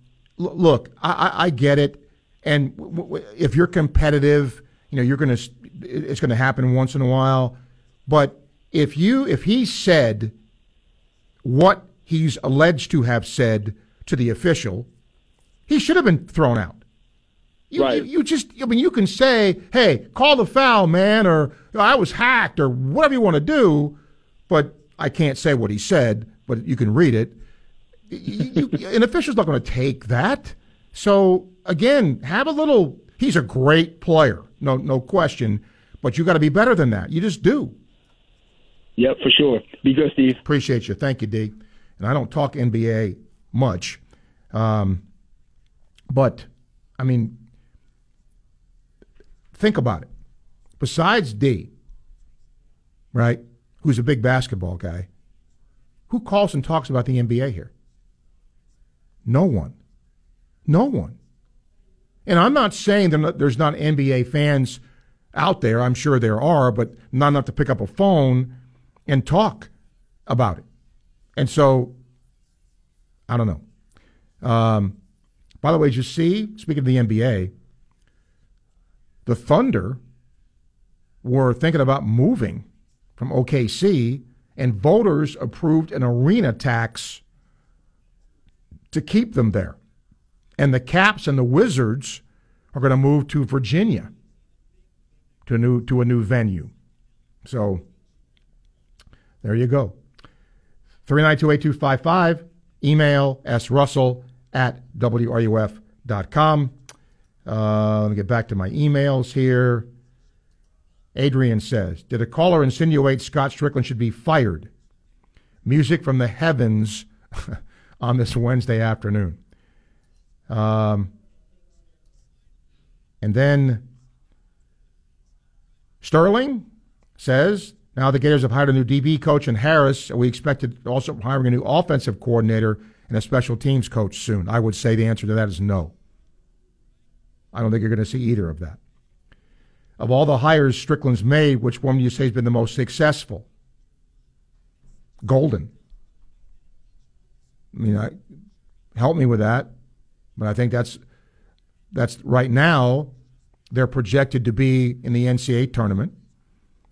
l- look, I-, I-, I get it. And w- w- if you're competitive, you know, you're going to, it's going to happen once in a while. But if you, if he said what he's alleged to have said to the official, he should have been thrown out. You, right. you, you just, I mean, you can say, hey, call the foul, man, or I was hacked, or whatever you want to do, but I can't say what he said, but you can read it. You, you, an official's not going to take that. So, again, have a little – he's a great player, no no question, but you got to be better than that. You just do. Yep, for sure. Be good, Steve. Appreciate you. Thank you, D. And I don't talk N B A much. Um, but, I mean, think about it. Besides D, right, who's a big basketball guy, who calls and talks about the N B A here? No one. No one. And I'm not saying that there's not N B A fans out there. I'm sure there are, but not enough to pick up a phone and talk about it. And so, I don't know. Um, by the way, did you see, speaking of the N B A, the Thunder were thinking about moving from O K C, and voters approved an arena tax to keep them there. And the Caps and the Wizards are going to move to Virginia to a new, to a new venue. So there you go. three nine two, eight two five five, email s russell at w r u f dot com. Uh, let me get back to my emails here. Adrian says, did a caller insinuate Scott Strickland should be fired? Music from the heavens on this Wednesday afternoon. Um, and then Sterling says, now the Gators have hired a new D B coach in Harris. We expected also hiring a new offensive coordinator and a special teams coach soon. I would say the answer to that is no. I don't think you're going to see either of that. Of all the hires Strickland's made, which one do you say has been the most successful? Golden. I mean, I, help me with that. But I think that's that's right now they're projected to be in the N C double A tournament.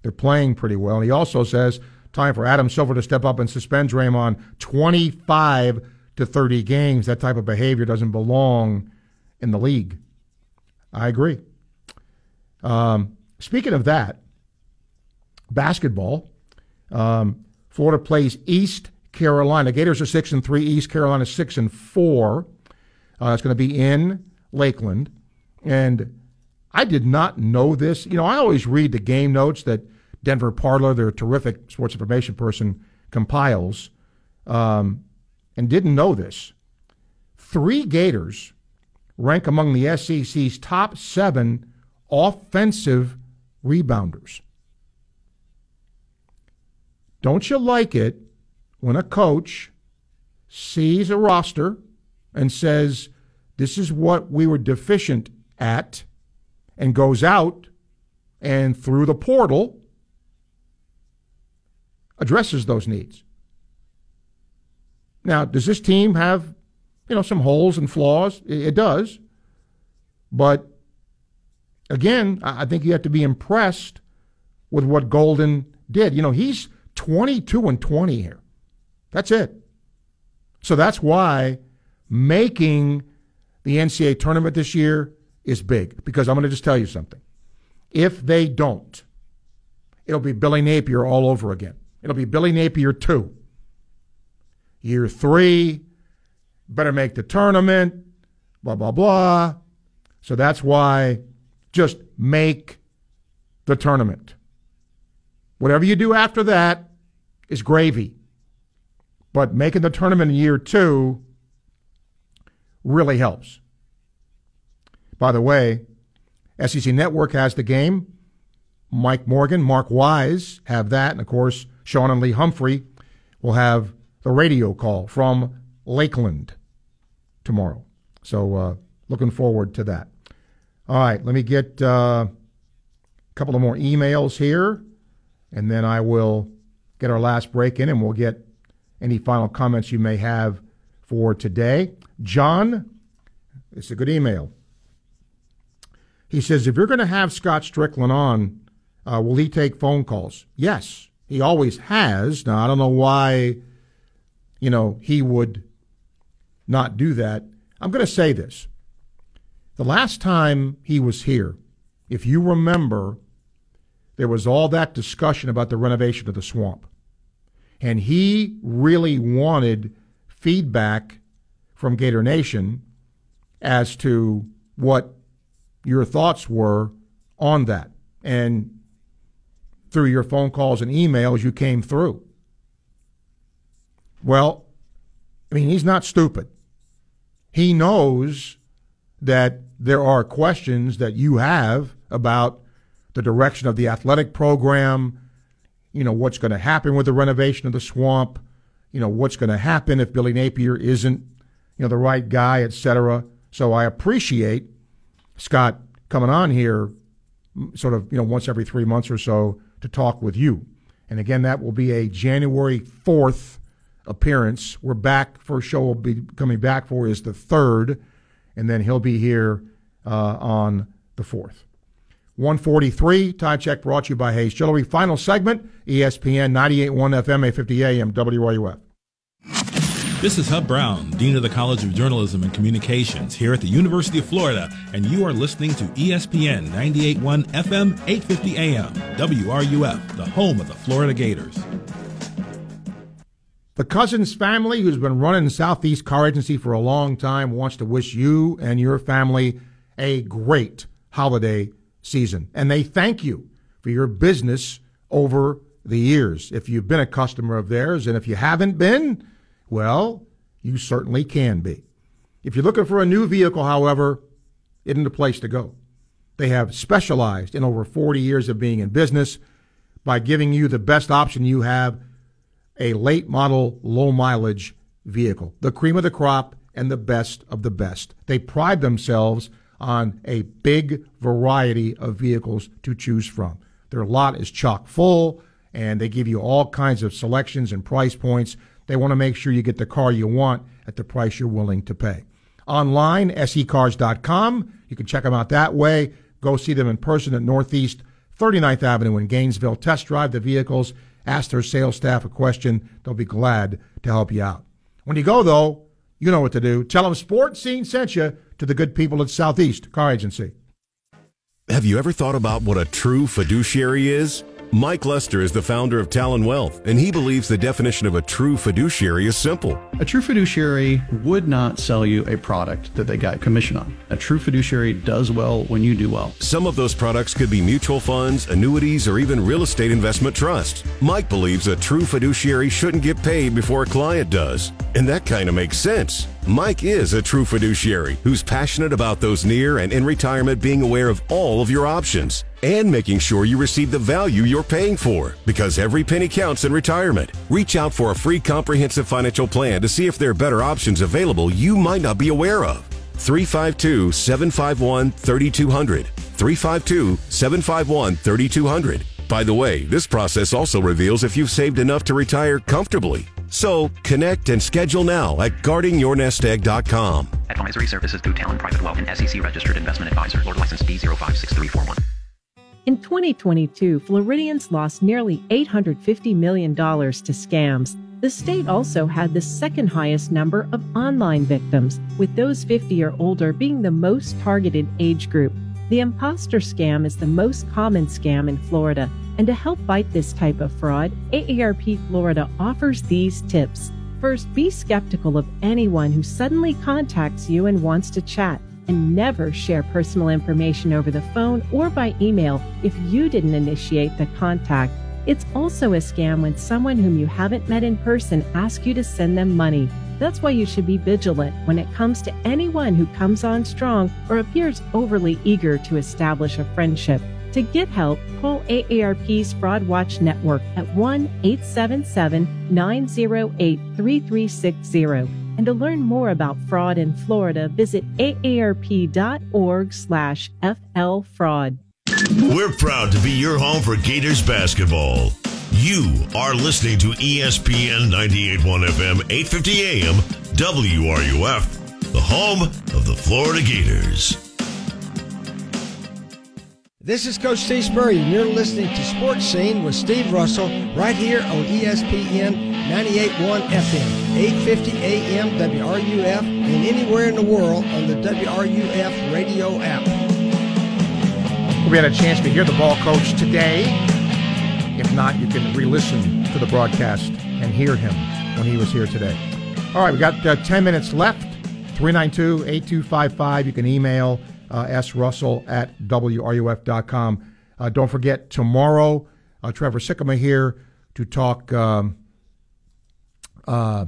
They're playing pretty well. And he also says, time for Adam Silver to step up and suspend Draymond twenty-five to thirty games. That type of behavior doesn't belong in the league. I agree. Um, speaking of that, basketball, um, Florida plays East Carolina. Gators are six and three, East Carolina six and four. Uh, it's going to be in Lakeland. And I did not know this. You know, I always read the game notes that Denver Parler, their terrific sports information person, compiles, um, and didn't know this. Three Gators rank among the S E C's top seven offensive rebounders. Don't you like it when a coach sees a roster and says, this is what we were deficient at, and goes out and through the portal addresses those needs? Now, does this team have, you know, some holes and flaws? It does. But again, I think you have to be impressed with what Golden did. You know, he's twenty-two and twenty here. That's it. So that's why making the N C double A tournament this year is big. Because I'm going to just tell you something. If they don't, it'll be Billy Napier all over again. It'll be Billy Napier two. Year three, better make the tournament, blah, blah, blah. So that's why... just make the tournament. Whatever you do after that is gravy. But making the tournament in year two really helps. By the way, S E C Network has the game Mike Morgan, Mark Wise have that. And, of course, Sean and Lee Humphrey will have the radio call from Lakeland tomorrow. So uh, looking forward to that. All right, let me get uh, a couple of more emails here, and then I will get our last break in, and we'll get any final comments you may have for today. John, it's a good email. He says, if you're going to have Scott Strickland on, Uh, will he take phone calls? Yes, he always has. Now, I don't know why, you know, he would not do that. I'm going to say this. The last time he was here, if you remember, there was all that discussion about the renovation of the Swamp. And he really wanted feedback from Gator Nation as to what your thoughts were on that. And through your phone calls and emails, you came through. Well, I mean, he's not stupid. He knows that there are questions that you have about the direction of the athletic program, you know, what's going to happen with the renovation of the Swamp, you know, what's going to happen if Billy Napier isn't, you know, the right guy, et cetera. So I appreciate Scott coming on here sort of, you know, once every three months or so to talk with you. And again, that will be a January fourth appearance. We're back. First show we'll be coming back for is the third, and then he'll be here uh, on the fourth. one forty-three, time check brought to you by Hayes Jewelry. Final segment, E S P N ninety-eight point one F M, eight fifty A M, W R U F. This is Hub Brown, Dean of the College of Journalism and Communications here at the University of Florida, and you are listening to E S P N ninety-eight point one F M, eight fifty A M, W R U F, the home of the Florida Gators. The Cousins family, who's been running Southeast Car Agency for a long time, wants to wish you and your family a great holiday season. And they thank you for your business over the years. If you've been a customer of theirs, and if you haven't been, well, you certainly can be. If you're looking for a new vehicle, however, isn't the place to go. They have specialized in over forty years of being in business by giving you the best option you have, a late model, low mileage vehicle, the cream of the crop and the best of the best. They pride themselves on a big variety of vehicles to choose from. Their lot is chock full, and they give you all kinds of selections and price points. They want to make sure you get the car you want at the price you're willing to pay. Online, S E cars dot com. You can check them out that way. Go see them in person at Northeast thirty-ninth Avenue in Gainesville. Test drive the vehicles. Ask their sales staff a question. They'll be glad to help you out. When you go, though, you know what to do. Tell them Sports Scene sent you to the good people at Southeast Car Agency. Have you ever thought about what a true fiduciary is? Mike Lester is the founder of Talon Wealth, and he believes the definition of a true fiduciary is simple. A true fiduciary would not sell you a product that they got commission on. A true fiduciary does well when you do well. Some of those products could be mutual funds, annuities, or even real estate investment trusts. Mike believes a true fiduciary shouldn't get paid before a client does, and that kind of makes sense. Mike is a true fiduciary who's passionate about those near and in retirement being aware of all of your options and making sure you receive the value you're paying for, because every penny counts in retirement. Reach out for a free comprehensive financial plan to see if there are better options available you might not be aware of. three five two, seven five one, three two zero zero. three five two, seven five one, three two zero zero. By the way, this process also reveals if you've saved enough to retire comfortably. So, connect and schedule now at guarding your nest egg dot com. Advisory services through Talon Private Wealth and S E C Registered Investment Advisor. Lord License D zero five six three four one. In twenty twenty-two, Floridians lost nearly eight hundred fifty million dollars to scams. The state also had the second highest number of online victims, with those fifty or older being the most targeted age group. The imposter scam is the most common scam in Florida, and to help fight this type of fraud, A A R P Florida offers these tips. First, be skeptical of anyone who suddenly contacts you and wants to chat, and never share personal information over the phone or by email if you didn't initiate the contact. It's also a scam when someone whom you haven't met in person asks you to send them money. That's why you should be vigilant when it comes to anyone who comes on strong or appears overly eager to establish a friendship. To get help, call A A R P's Fraud Watch Network at one eight seven seven, nine zero eight, three three six zero. And to learn more about fraud in Florida, visit A A R P dot org slash F L fraud. We're proud to be your home for Gators basketball. You are listening to E S P N ninety-eight point one F M, eight fifty A M, W R U F, the home of the Florida Gators. This is Coach Steve Spurrier, and you're listening to Sports Scene with Steve Russell right here on E S P N ninety-eight point one F M, eight fifty A M, W R U F, and anywhere in the world on the W R U F radio app. We had a chance to hear the ball coach today. If not, you can re-listen to the broadcast and hear him when he was here today. All right, we got uh, ten minutes left, three nine two, eight two five five. You can email Uh, s russell at w r u f dot com. Uh, don't forget, tomorrow, uh, Trevor Sikkema here to talk um, uh,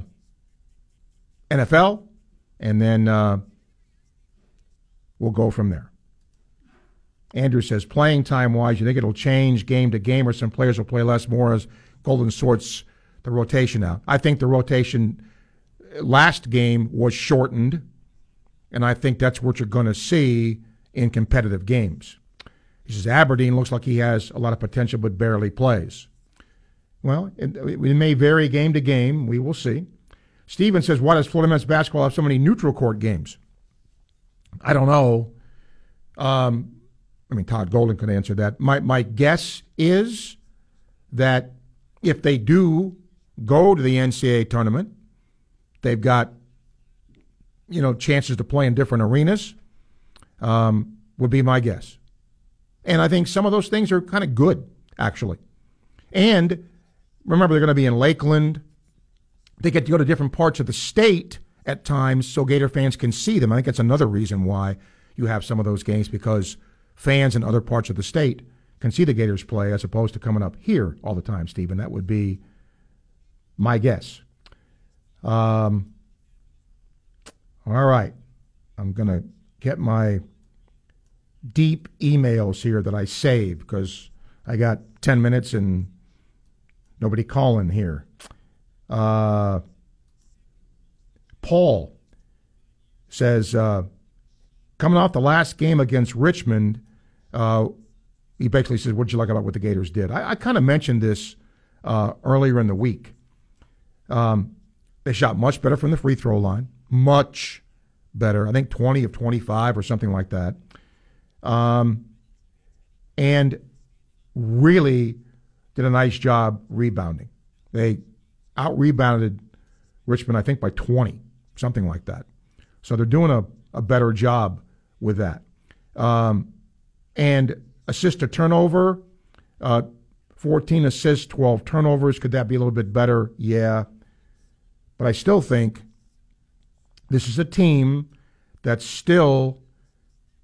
N F L, and then uh, we'll go from there. Andrew says, playing time-wise, you think it'll change game to game, or some players will play less, more as Golden sorts the rotation out? I think the rotation last game was shortened, and I think that's what you're going to see in competitive games. He says, Aberdeen looks like he has a lot of potential but barely plays. Well, it, it may vary game to game. We will see. Steven says, why does Florida men's basketball have so many neutral court games? I don't know. Um, I mean, Todd Golden could answer that. My, my guess is that if they do go to the N C A A tournament, they've got you know, chances to play in different arenas, um, would be my guess. And I think some of those things are kind of good, actually. And remember, they're going to be in Lakeland. They get to go to different parts of the state at times, so Gator fans can see them. I think that's another reason why you have some of those games, because fans in other parts of the state can see the Gators play as opposed to coming up here all the time, Stephen. That would be my guess. Um... All right, I'm going to get my deep emails here that I saved, because I got ten minutes and nobody calling here. Uh, Paul says, uh, coming off the last game against Richmond, uh, he basically says, what did you like about what the Gators did? I, I kind of mentioned this uh, earlier in the week. Um, they shot much better from the free throw line. Much better. I think twenty of twenty-five or something like that. Um, and really did a nice job rebounding. They out-rebounded Richmond, I think, by twenty, something like that. So they're doing a, a better job with that. Um, and assist to turnover, uh, fourteen assists, twelve turnovers. Could that be a little bit better? Yeah. But I still think this is a team that's still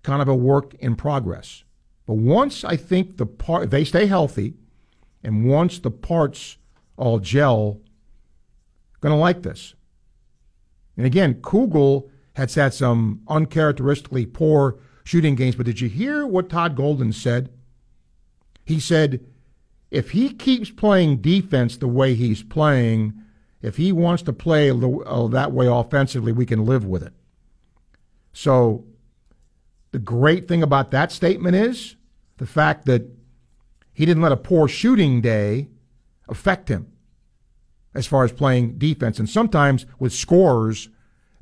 kind of a work in progress. But once I think the part they stay healthy, and once the parts all gel, going to like this. And again, Kugel had had some uncharacteristically poor shooting games, but did you hear what Todd Golden said? He said, if he keeps playing defense the way he's playing, if he wants to play that way offensively, we can live with it. So the great thing about that statement is the fact that he didn't let a poor shooting day affect him as far as playing defense. And sometimes with scorers,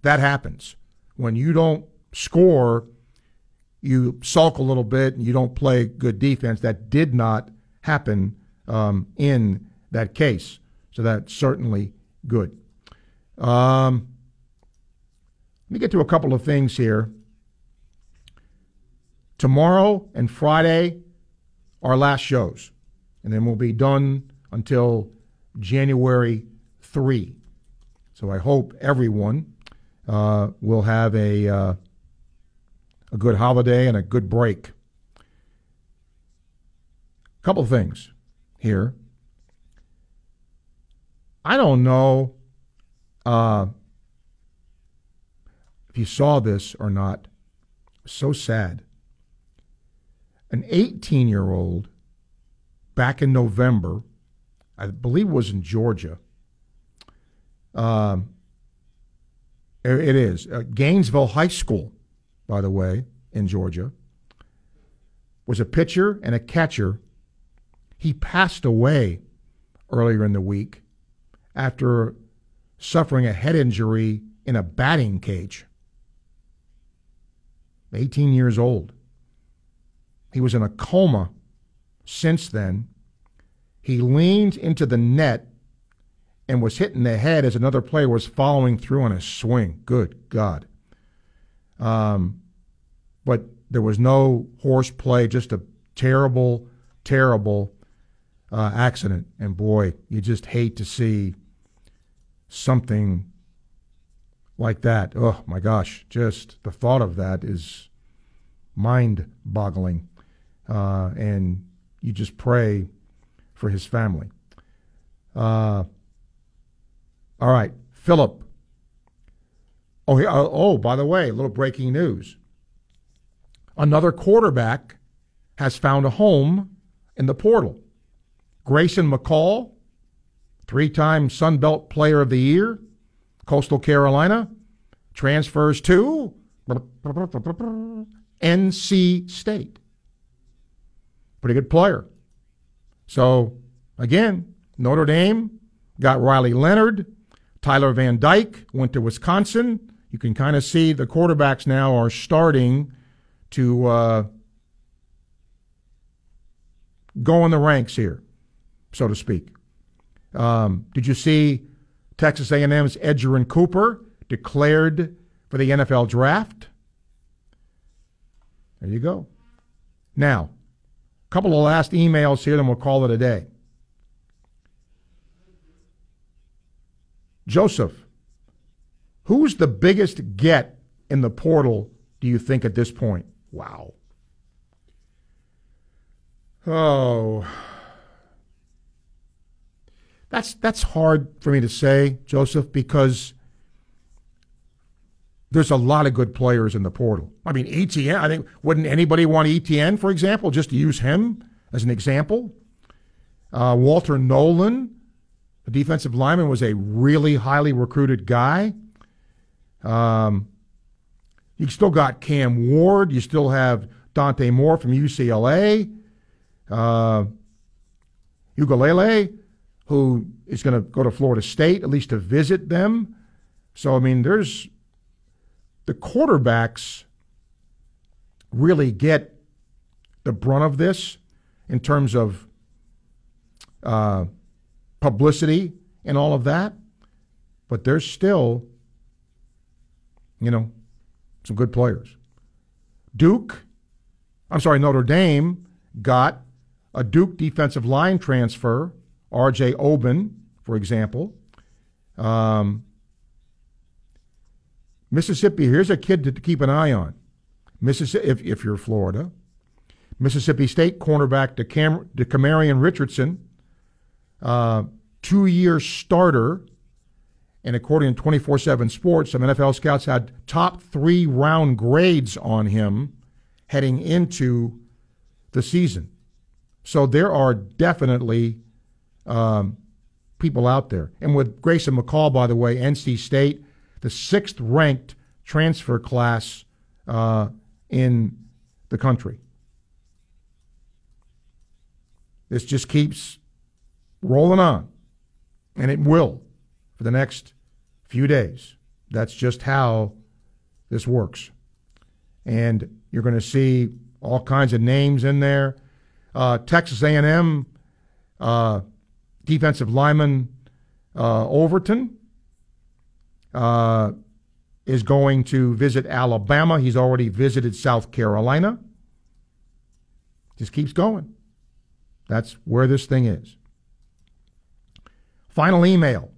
that happens. When you don't score, you sulk a little bit and you don't play good defense. That did not happen um, in that case. So that certainly happened. Good. Um, let me get to a couple of things here. Tomorrow and Friday are last shows, and then we'll be done until January third. So I hope everyone uh, will have a uh, a good holiday and a good break. A couple of things here. I don't know uh, if you saw this or not. So sad. an eighteen-year-old back in November, I believe it was in Georgia. Um, it is. Uh, Gainesville High School, by the way, in Georgia, was a pitcher and a catcher. He passed away earlier in the week after suffering a head injury in a batting cage. eighteen years old. He was in a coma since then. He leaned into the net and was hit in the head as another player was following through on a swing. Good God. Um, but there was no horseplay, just a terrible, terrible uh, accident. And boy, you just hate to see something like that. Oh, my gosh. Just the thought of that is mind-boggling. Uh, and you just pray for his family. Uh, all right, Philip. Oh, he, oh, oh, by the way, a little breaking news. Another quarterback has found a home in the portal. Grayson McCall, three-time Sun Belt Player of the Year, Coastal Carolina, transfers to N C State. Pretty good player. So, again, Notre Dame got Riley Leonard. Tyler Van Dyke went to Wisconsin. You can kind of see the quarterbacks now are starting to uh, go in the ranks here, so to speak. Um, did you see Texas A and M's Edgerrin Cooper declared for the N F L draft? There you go. Now, couple of last emails here, then we'll call it a day. Joseph, who's the biggest get in the portal, do you think, at this point? Wow. Oh. That's, that's hard for me to say, Joseph, because there's a lot of good players in the portal. I mean, E T N, I think, wouldn't anybody want E T N, for example, just to use him as an example? Uh, Walter Nolan, the defensive lineman, was a really highly recruited guy. Um, you still got Cam Ward. You still have Dante Moore from U C L A. Uh, Ugalele, who is going to go to Florida State, at least to visit them. So, I mean, there's... The quarterbacks really get the brunt of this in terms of uh, publicity and all of that, but there's still, you know, some good players. Duke, I'm sorry, Notre Dame got a Duke defensive line transfer, R J Oben, for example. Um, Mississippi, here's a kid to keep an eye on. Mississippi, if, if you're Florida. Mississippi State cornerback DeCamarion Richardson, uh, two-year starter, and according to twenty-four seven Sports, some N F L scouts had top three-round grades on him heading into the season. So there are definitely um, people out there. And with Grayson McCall, by the way, N C State, the sixth-ranked transfer class uh, in the country. This just keeps rolling on, and it will for the next few days. That's just how this works. And you're going to see all kinds of names in there. Uh, Texas A and M uh, defensive lineman uh, Overton, Uh, is going to visit Alabama. He's already visited South Carolina. Just keeps going. That's where this thing is. Final email.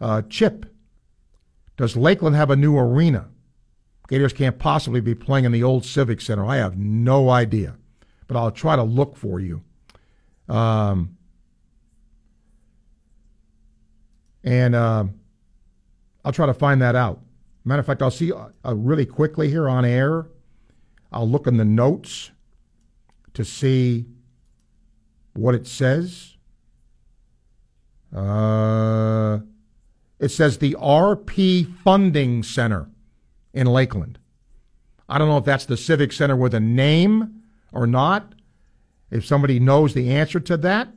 Uh, Chip, does Lakeland have a new arena? Gators can't possibly be playing in the old Civic Center. I have no idea, but I'll try to look for you. Um, and, um, uh, I'll try to find that out. Matter of fact, I'll see uh, really quickly here on air. I'll look in the notes to see what it says. Uh, it says the R P Funding Center in Lakeland. I don't know if that's the Civic Center with a name or not. If somebody knows the answer to that,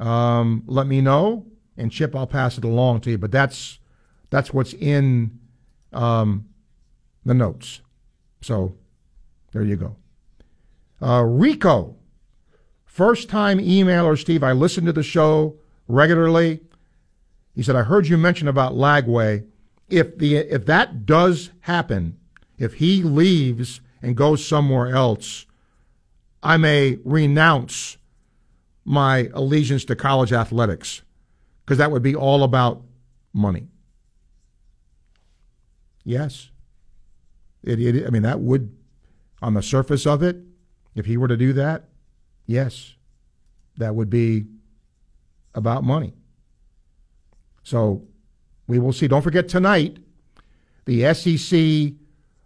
um, let me know. And, Chip, I'll pass it along to you. But that's that's what's in um, the notes. So there you go. Uh, Rico, first-time emailer, Steve. I listen to the show regularly. He said, I heard you mention about Lagway. If the if that does happen, if he leaves and goes somewhere else, I may renounce my allegiance to college athletics, because that would be all about money. Yes. It, it, I mean, that would, on the surface of it, if he were to do that, yes, that would be about money. So we will see. Don't forget tonight, the S E C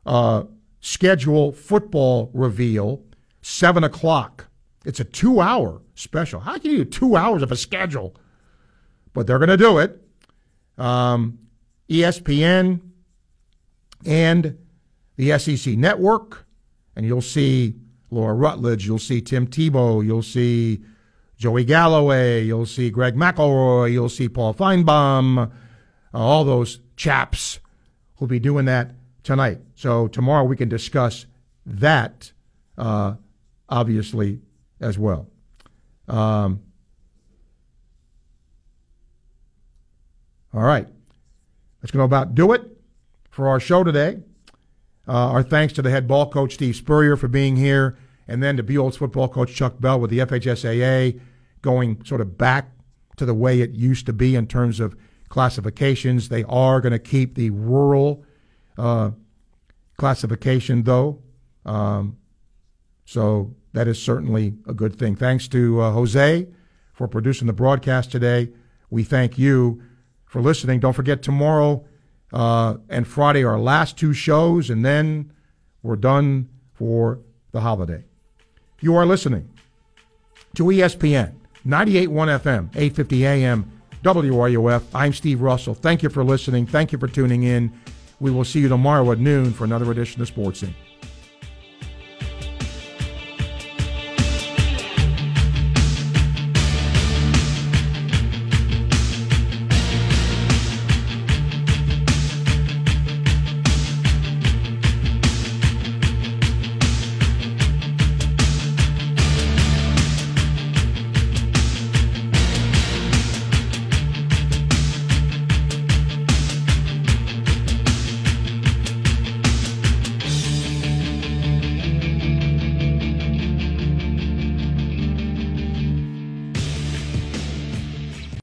uh, schedule football reveal, seven o'clock. It's a two-hour special. How can you do two hours of a schedule? But they're going to do it. Um, E S P N and the S E C Network, and you'll see Laura Rutledge, you'll see Tim Tebow, you'll see Joey Galloway, you'll see Greg McElroy, you'll see Paul Feinbaum, uh, all those chaps who'll be doing that tonight. So tomorrow we can discuss that, uh, obviously, as well. Um All right, that's going to about do it for our show today. Uh, our thanks to the head ball coach, Steve Spurrier, for being here, and then to Buchholz football coach Chuck Bell with the F H S A A, going sort of back to the way it used to be in terms of classifications. They are going to keep the rural uh, classification, though, um, so that is certainly a good thing. Thanks to uh, Jose for producing the broadcast today. We thank you for listening. Don't forget tomorrow uh, and Friday are our last two shows, and then we're done for the holiday. You are listening to E S P N, ninety-eight point one F M, eight fifty A M, W R U F. I'm Steve Russell. Thank you for listening. Thank you for tuning in. We will see you tomorrow at noon for another edition of Sports Incorporated.